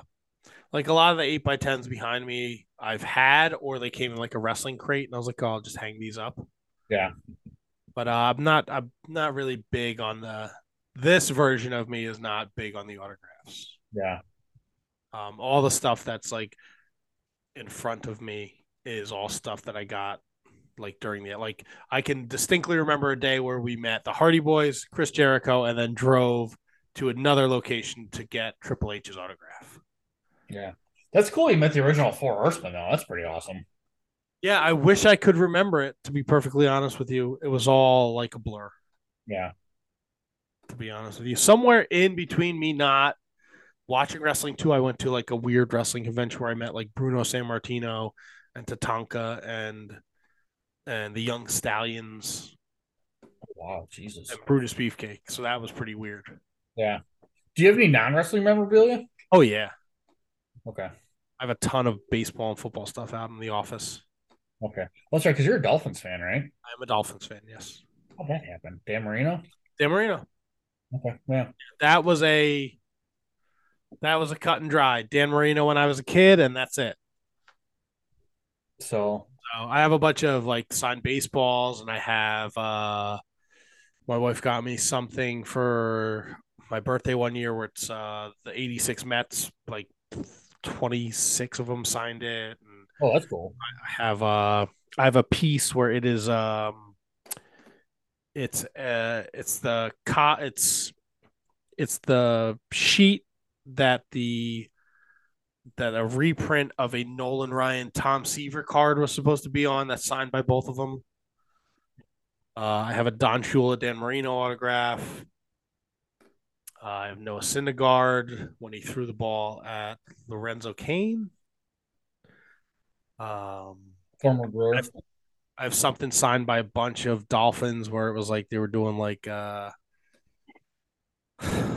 like a lot of the eight by tens behind me. I've had, or they came in like a wrestling crate, and I was like, oh, I'll just hang these up. Yeah, but uh, I'm not. I'm not really big on the. This version of me is not big on the autographs. Yeah. Um, all the stuff that's like in front of me is all stuff that I got like during the, like I can distinctly remember a day where we met the Hardy Boys, Chris Jericho, and then drove to another location to get Triple H's autograph. Yeah. That's cool. You met the original Four Horsemen though. That's pretty awesome. Yeah. I wish I could remember it, to be perfectly honest with you. It was all like a blur. Yeah. To be honest with you, somewhere in between me not watching wrestling too, I went to like a weird wrestling convention where I met like Bruno Sammartino and Tatanka and and the Young Stallions. Wow, Jesus! And Brutus Beefcake. So that was pretty weird. Yeah. Do you have any non-wrestling memorabilia? Oh yeah. Okay. I have a ton of baseball and football stuff out in the office. Okay, well, that's right, because you're a Dolphins fan, right? I'm a Dolphins fan. Yes. How did that happen? Dan Marino. Dan Marino. Okay, yeah. That was a that was a cut and dry Dan Marino when I was a kid, and that's it. So, so I have a bunch of like signed baseballs, and I have uh, my wife got me something for my birthday one year where it's uh, the eighty-six Mets, like twenty-six of them signed it. And oh, that's cool. I have uh, I have a piece where it is. Um, It's uh, it's the co- it's it's the sheet that the that a reprint of a Nolan Ryan Tom Seaver card was supposed to be on. That's signed by both of them. Uh, I have a Don Shula Dan Marino autograph. Uh, I have Noah Syndergaard when he threw the ball at Lorenzo Cain. Um, Former Brewer. I have something signed by a bunch of Dolphins where it was like they were doing like uh,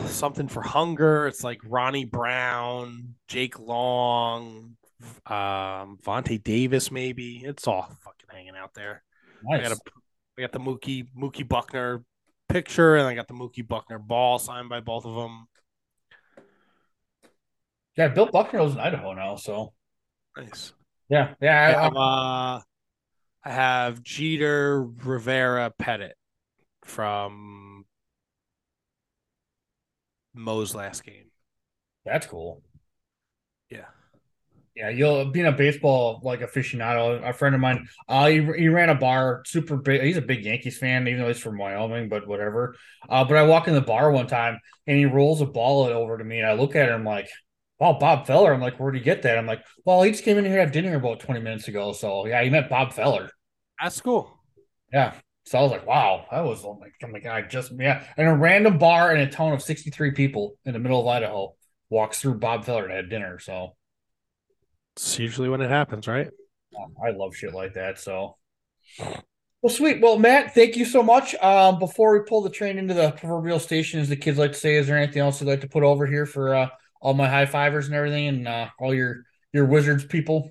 something for hunger. It's like Ronnie Brown, Jake Long, um, Vontae Davis, maybe. It's all fucking hanging out there. Nice. I got, a, I got the Mookie Mookie Buckner picture, and I got the Mookie Buckner ball signed by both of them. Yeah, Bill Buckner lives in Idaho now, so. Nice. Yeah, yeah. I, I have, uh, I have Jeter, Rivera, Pettit from Moe's last game. That's cool. Yeah. Yeah, you'll being a baseball like aficionado. A friend of mine, uh, he, he ran a bar. Super big. He's a big Yankees fan, even though he's from Wyoming. But whatever. Uh, but I walk in the bar one time, and he rolls a ball over to me, and I look at him like, "Wow, Bob Feller." I'm like, "Where'd he get that?" I'm like, "Well, he just came in here to have dinner about twenty minutes ago." So yeah, he met Bob Feller. That's cool. Yeah. So I was like, wow, that was like, oh my God, just yeah. And a random bar in a town of sixty-three people in the middle of Idaho walks through Bob Feller to have dinner. So it's usually when it happens, right? Um, I love shit like that. So well, sweet. Well, Matt, thank you so much. Um, before we pull the train into the proverbial station, as the kids like to say, is there anything else you'd like to put over here for uh all my high fivers and everything, and uh, all your, your Wizards people?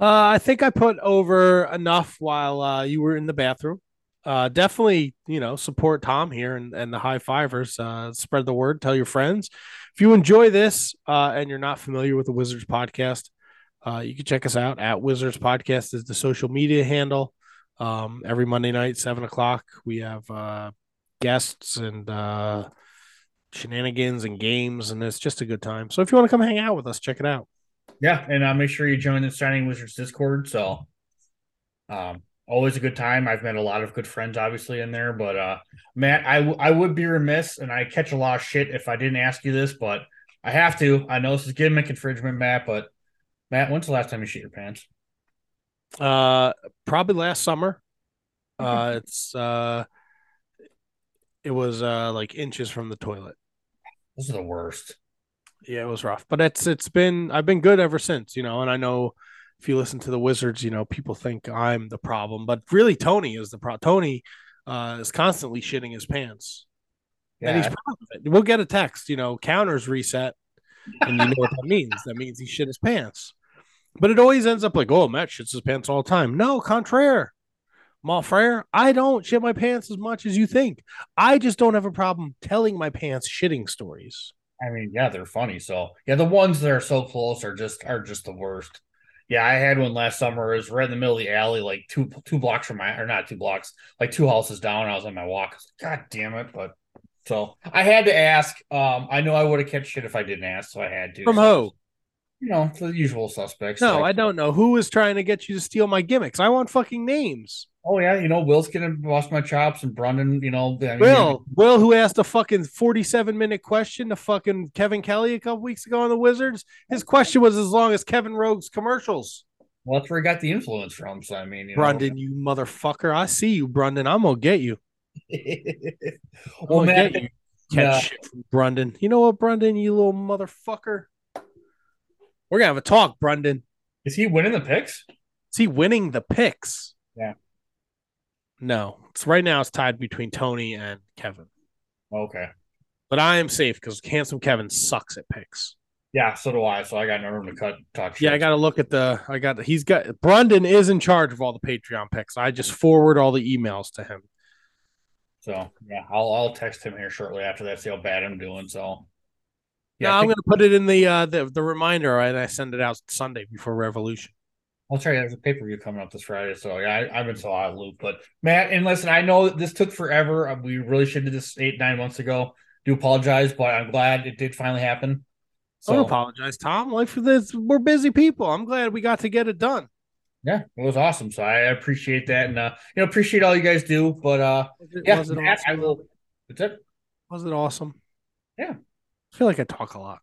Uh, I think I put over enough while uh, you were in the bathroom. Uh, definitely, you know, support Tom here and, and the high fivers. Uh, spread the word. Tell your friends. If you enjoy this uh, and you're not familiar with the Wizards Podcast, uh, you can check us out at Wizards Podcast is the social media handle. Um, every Monday night, seven o'clock, we have uh, guests and uh, shenanigans and games, and it's just a good time. So if you want to come hang out with us, check it out. Yeah, and uh, make sure you join the Shining Wizards Discord. So um, always a good time. I've met a lot of good friends, obviously, in there. But, uh, Matt, I, w- I would be remiss, and I catch a lot of shit if I didn't ask you this, but I have to. I know this is gimmick infringement, Matt, but Matt, when's the last time you shit your pants? Uh, probably last summer. Uh, it's uh, it was uh like inches from the toilet. Those are the worst. Yeah, it was rough, but it's it's been I've been good ever since, you know. And I know if you listen to the Wizards, you know, people think I'm the problem, but really Tony is the problem. Tony uh, is constantly shitting his pants. Yeah. And he's proud of it. We'll get a text, you know, counters reset. And you know what that means. That means he shit his pants. But it always ends up like, oh, Matt shits his pants all the time. No, contraire. Mon frere, I don't shit my pants as much as you think. I just don't have a problem telling my pants shitting stories. I mean, yeah, they're funny. So, yeah, the ones that are so close are just are just the worst. Yeah, I had one last summer. It was right in the middle of the alley, like two two blocks from my, or not two blocks, like two houses down. I was on my walk. I was like, God damn it. But so I had to ask. Um, I know I would have kept shit if I didn't ask, so I had to. From so, who? You know, the usual suspects. No, like, I don't know. Who is trying to get you to steal my gimmicks? I want fucking names. Oh, yeah. You know, Will's going to bust my chops and Brandon, you know. I mean, Will, Will, who asked a fucking forty-seven minute question to fucking Kevin Kelly a couple weeks ago on the Wizards. His question was as long as Kevin Rogue's commercials. Well, that's where he got the influence from. So, I mean, you Brandon, know. You motherfucker. I see you, Brandon. I'm going to get you. Well, man, get you. Yeah. Shit from Brandon. You know what, Brandon, you little motherfucker. We're going to have a talk, Brandon. Is he winning the picks? Is he winning the picks? Yeah. No. It's right now it's tied between Tony and Kevin. Okay. But I am safe because handsome Kevin sucks at picks. Yeah, so do I. So I got no room to cut talk shit. Yeah, I got to look at the I got the, he's got Brandon is in charge of all the Patreon picks. I just forward all the emails to him. So, yeah, I'll I'll text him here shortly after that, see how bad I'm doing, so yeah, no, I'm going to put it in the, uh, the the reminder, right? And I send it out Sunday before Revolution. I'll tell you, there's a pay-per-view coming up this Friday, so yeah, I, I've been so out of loop. But, Matt, and listen, I know this took forever. We really should have did this eight, nine months ago. Do apologize, but I'm glad it did finally happen. So, I don't apologize, Tom. Like for this, we're busy people. I'm glad we got to get it done. Yeah, it was awesome, so I appreciate that. And, uh, you know, appreciate all you guys do. But, uh, it, yeah, was it Matt, awesome? I will. That's it. Was it awesome? Yeah. I feel like I talk a lot.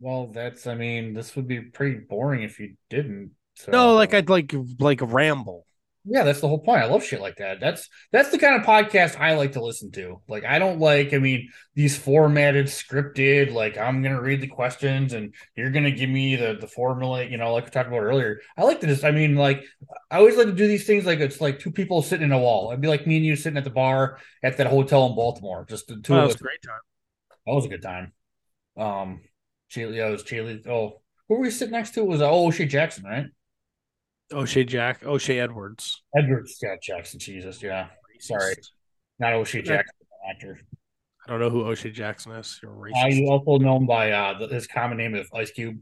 Well, that's, I mean, this would be pretty boring if you didn't. So. No, like I'd like, like ramble. Yeah, that's the whole point. I love shit like that. That's, that's the kind of podcast I like to listen to. Like, I don't like, I mean, these formatted, scripted, like I'm going to read the questions and you're going to give me the, the formula, you know, like we talked about earlier. I like to just, I mean, like, I always like to do these things. Like it's like two people sitting in a wall. It'd be like me and you sitting at the bar at that hotel in Baltimore. Just the two oh, of us. That was a great time. That was a good time. Um, Chile, yeah, it was Chile. Oh, who were we sitting next to? It was uh, O'Shea Jackson, right? O'Shea Jack, O'Shea Edwards. Edwards, yeah, Jackson, Jesus, yeah. Sorry, not O'Shea Jackson, actor. I don't know who O'Shea Jackson is. You're racist. Uh, you also known by uh, the, his common name is Ice Cube.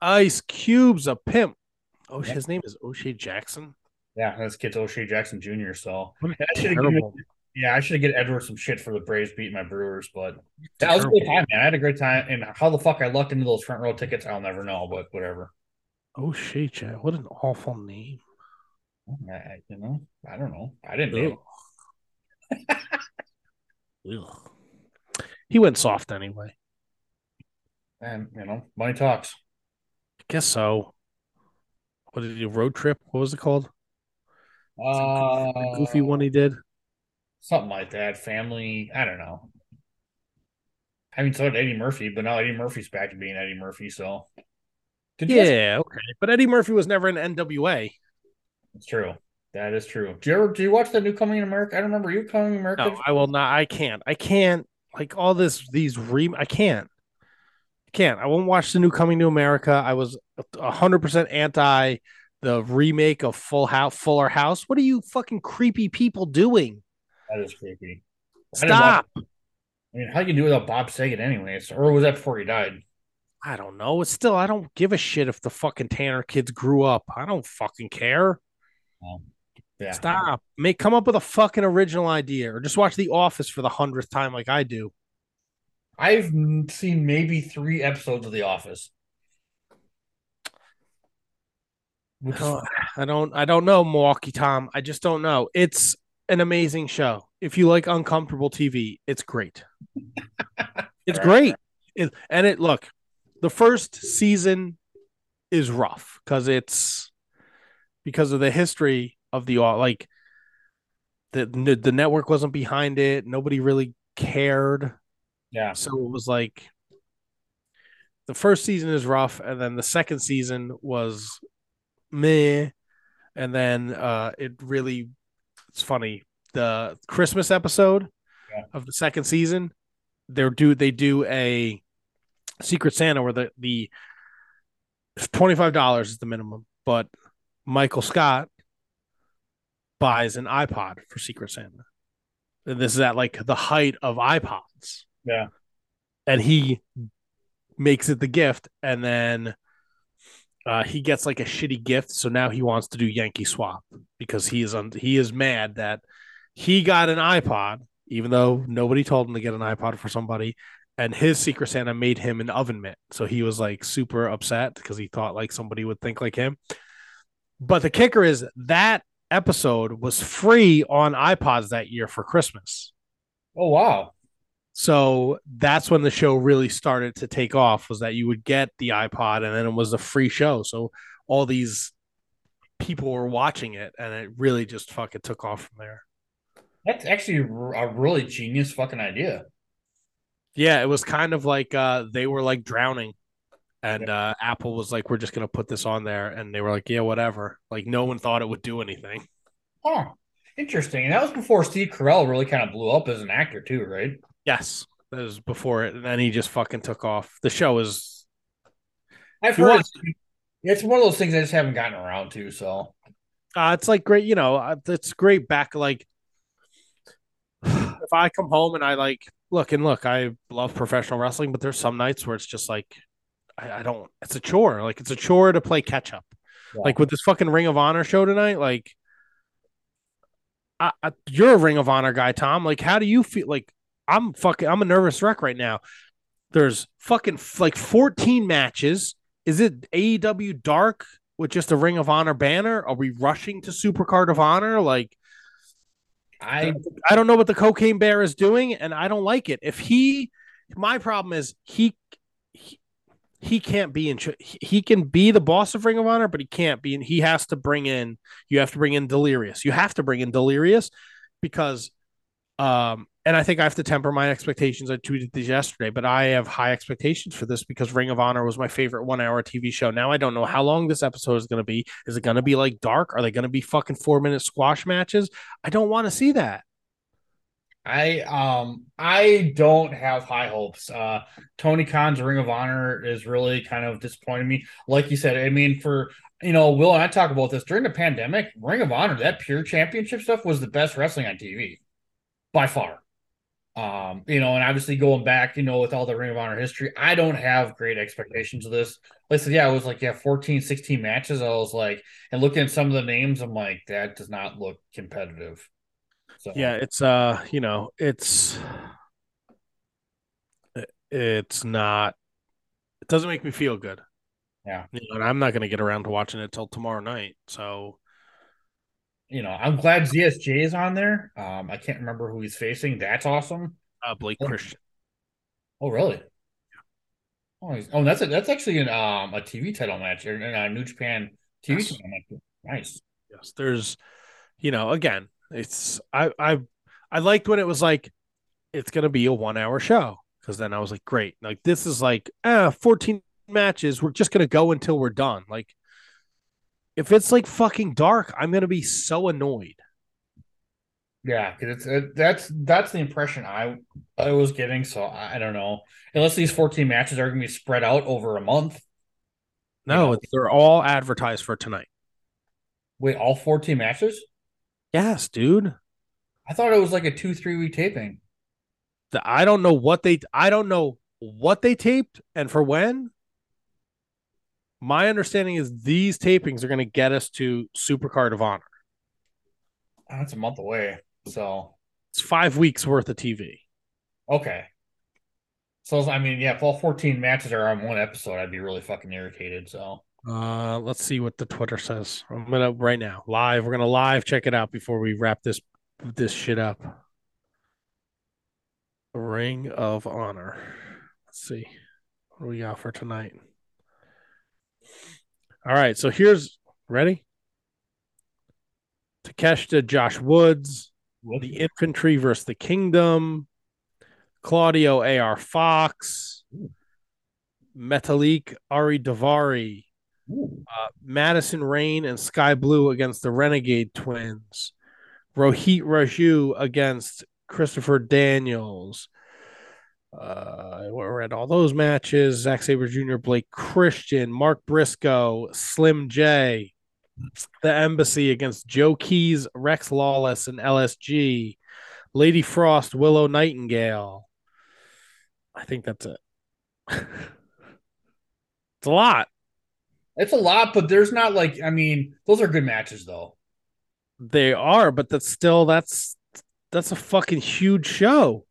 Ice Cube's a pimp. Oh, yeah. His name is O'Shea Jackson. Yeah, this kid's O'Shea Jackson Junior So terrible. Yeah, I should get Edwards some shit for the Braves beating my Brewers, but that was a good time, man. I had a great time, and how the fuck I lucked into those front row tickets, I'll never know, but whatever. Oh, shit, Chad. What an awful name. I, you know, I don't know. I didn't Ew. Name it. He went soft anyway. And, you know, money talks. I guess so. What did he do? Road trip? What was it called? Uh, goofy, goofy one he did. Something like that, family. I don't know. I mean, so did Eddie Murphy, but now Eddie Murphy's back to being Eddie Murphy. So, did yeah, okay. But Eddie Murphy was never in N W A. That's true. That is true. Do you ever do you watch the new Coming in America? I don't remember you Coming in America. No, I will not. I can't. I can't. Like all this, these re. I can't. I can't. I won't watch the new Coming to America. I was a hundred percent anti the remake of Full House, Fuller House. What are you fucking creepy people doing? That is creepy. Stop. I, I mean, how you do without Bob Saget anyways? Or was that before he died? I don't know. It's still, I don't give a shit if the fucking Tanner kids grew up. I don't fucking care. Um, yeah. Stop. Make come up with a fucking original idea or just watch The Office for the hundredth time like I do. I've seen maybe three episodes of The Office. Which no, is- I don't I don't know, Milwaukee Tom. I just don't know. It's an amazing show. If you like uncomfortable T V, it's great. It's great. It, and it look, the first season is rough because it's because of the history of the like the the network wasn't behind it. Nobody really cared. Yeah. So it was like the first season is rough, and then the second season was meh, and then uh, it really it's funny. The Christmas episode yeah. of the second season, they do they do a Secret Santa where the the twenty-five dollars is the minimum, but Michael Scott buys an iPod for Secret Santa. And this is at like the height of iPods. Yeah. And he makes it the gift, and then uh, he gets like a shitty gift, so now he wants to do Yankee Swap because he is un- he is mad that he got an iPod, even though nobody told him to get an iPod for somebody, and his Secret Santa made him an oven mitt. So he was like super upset because he thought like somebody would think like him. But the kicker is that episode was free on iPods that year for Christmas. Oh, wow. So that's when the show really started to take off, was that you would get the iPod and then it was a free show. So all these people were watching it, and it really just fucking took off from there. That's actually a really genius fucking idea. Yeah, it was kind of like uh, they were like drowning, and uh, Apple was like, we're just going to put this on there. And they were like, yeah, whatever. Like, no one thought it would do anything. Oh, interesting. And that was before Steve Carell really kind of blew up as an actor too, right? Yes, that was before it. And then he just fucking took off. The show is... I've heard watch... it's one of those things I just haven't gotten around to, so... Uh, it's like great, you know, it's great back, like... If I come home and I like look and look, I love professional wrestling, but there's some nights where it's just like I, I don't. It's a chore. Like it's a chore to play catch up. Yeah. Like with this fucking Ring of Honor show tonight. Like, I, I, you're a Ring of Honor guy, Tom. Like, how do you feel? Like, I'm fucking. I'm a nervous wreck right now. There's fucking like fourteen matches. Is it A E W Dark with just a Ring of Honor banner? Are we rushing to Supercard of Honor? Like. I I don't know what the Cocaine Bear is doing, and I don't like it. If he, my problem is he he, he can't be in. He can be the boss of Ring of Honor, but he can't be. And he has to bring in. You have to bring in Delirious. You have to bring in Delirious because, um, and I think I have to temper my expectations. I tweeted this yesterday, but I have high expectations for this because Ring of Honor was my favorite one-hour T V show. Now I don't know how long this episode is going to be. Is it going to be like Dark? Are they going to be fucking four-minute squash matches? I don't want to see that. I um I don't have high hopes. Uh, Tony Khan's Ring of Honor is really kind of disappointing me. Like you said, I mean, for you know, Will and I talk about this during the pandemic. Ring of Honor, that pure championship stuff was the best wrestling on T V by far. Um, you know, and obviously going back, you know, with all the Ring of Honor history, I don't have great expectations of this. Listen, yeah, it was like, yeah, fourteen, sixteen matches. I was like, and looking at some of the names, I'm like, that does not look competitive. So yeah, it's, uh, you know, it's, it's not, it doesn't make me feel good. Yeah. You know, and I'm not going to get around to watching it till tomorrow night. So, you know, I'm glad Z S J is on there. Um, I can't remember who he's facing. That's awesome. Uh, Blake oh. Christian. Oh, really? Yeah. Oh, he's, oh, that's a, that's actually an um a T V title match or a New Japan T V yes. title match. Nice. Yes, there's, you know, again, it's I I I liked when it was like it's gonna be a one hour show because then I was like, great, like this is like ah, fourteen matches. We're just gonna go until we're done, like. If it's like fucking Dark, I'm gonna be so annoyed. Yeah, it's it, that's that's the impression I I was getting. So I, I don't know, unless these fourteen matches are gonna be spread out over a month. No, you know? They're all advertised for tonight. Wait, all fourteen matches? Yes, dude. I thought it was like a two three week taping. The, I don't know what they I don't know what they taped and for when. My understanding is these tapings are going to get us to Supercard of Honor. That's a month away. So it's five weeks worth of T V. Okay. So, I mean, yeah, if all fourteen matches are on one episode, I'd be really fucking irritated. So uh, let's see what the Twitter says. I'm going to right now live. We're going to live check it out before we wrap this, this shit up. Ring of Honor. Let's see. What do we got for tonight? All right, so here's ready. Takeshita, Josh Woods, what? The Infantry versus the Kingdom, Claudio A R Fox, ooh. Metalik, Ari Davari, uh, Madison Rain and Sky Blue against the Renegade Twins, Rohit Raju against Christopher Daniels. Uh, I read all those matches. Zack Sabre Junior, Blake Christian, Mark Briscoe, Slim J, The Embassy against Joe Keys, Rex Lawless, and L S G, Lady Frost, Willow Nightingale. I think that's it. It's a lot. It's a lot, but there's not like, I mean, those are good matches though. They are, but that's still, that's, that's a fucking huge show.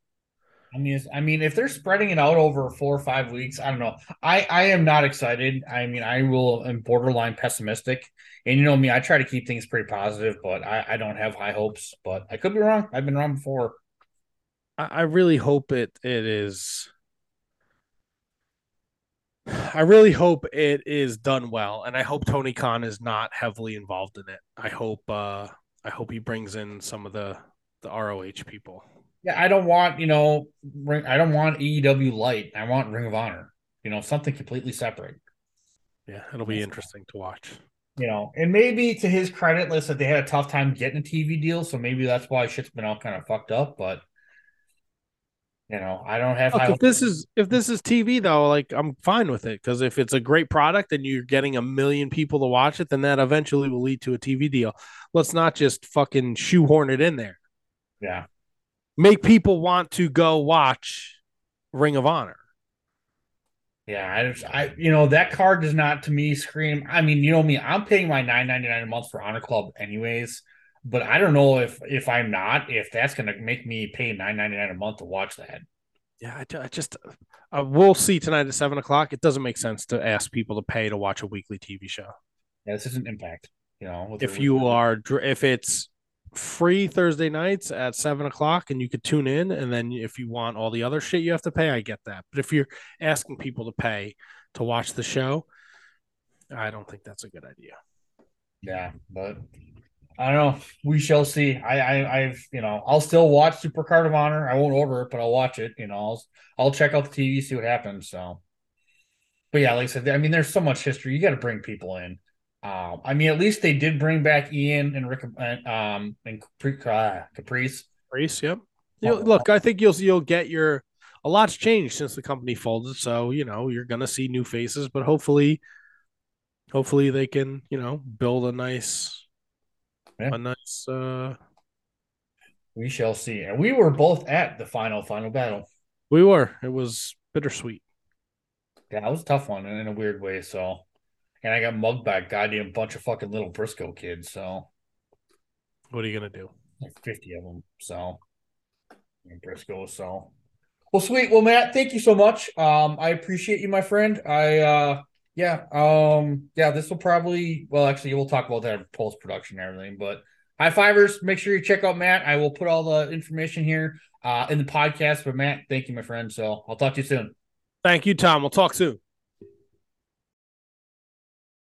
I mean, I mean, if they're spreading it out over four or five weeks, I don't know. I, I am not excited. I mean, I will am borderline pessimistic. And you know me, I try to keep things pretty positive, but I, I don't have high hopes. But I could be wrong. I've been wrong before. I, I really hope it it is. I really hope it is done well, and I hope Tony Khan is not heavily involved in it. I hope uh, I hope he brings in some of the, the R O H people. Yeah, I don't want, you know, ring, I don't want A E W light. I want Ring of Honor. You know, something completely separate. Yeah, it'll be interesting to watch. You know, and maybe to his credit, listen, they had a tough time getting a T V deal, so maybe that's why shit's been all kind of fucked up. But you know, I don't have. Look, if this is if this is T V though, like I'm fine with it because if it's a great product and you're getting a million people to watch it, then that eventually will lead to a T V deal. Let's not just fucking shoehorn it in there. Yeah. Make people want to go watch Ring of Honor. Yeah, I, just, I you know, that card does not, to me, scream. I mean, you know me, I'm paying my nine ninety-nine a month for Honor Club anyways, but I don't know if, if I'm not, if that's going to make me pay nine ninety-nine a month to watch that. Yeah, I, I just, I, we'll see tonight at seven o'clock. It doesn't make sense to ask people to pay to watch a weekly T V show. Yeah, this isn't Impact. You know, if you are, if it's, free Thursday nights at seven o'clock and you could tune in, and then if you want all the other shit you have to pay, I get that. But if you're asking people to pay to watch the show, I don't think that's a good idea. Yeah, but I don't know. We shall see. I, I I've you know, I'll still watch Super Card of Honor. I won't order it, but I'll watch it, you know. I'll I'll check out the T V, see what happens. So but yeah, like I said, I mean there's so much history, you gotta bring people in. Um, I mean, at least they did bring back Ian and Rick um, and Caprice. Caprice, yep. You, look, I think you'll you'll get your a lot's changed since the company folded, so you know you're gonna see new faces, but hopefully, hopefully they can you know build a nice, yeah. a nice. Uh... We shall see. And we were both at the final final battle. We were. It was bittersweet. Yeah, it was a tough one, and in a weird way. So. And I got mugged by a goddamn bunch of fucking little Briscoe kids, so. What are you going to do? Like fifty of them, so. And Briscoe, so. Well, sweet. Well, Matt, thank you so much. Um, I appreciate you, my friend. I, uh, yeah, um, yeah, this will probably, well, actually, we'll talk about that in post-production and everything, but high fivers, make sure you check out Matt. I will put all the information here uh, in the podcast, but Matt, thank you, my friend. So I'll talk to you soon. Thank you, Tom. We'll talk soon.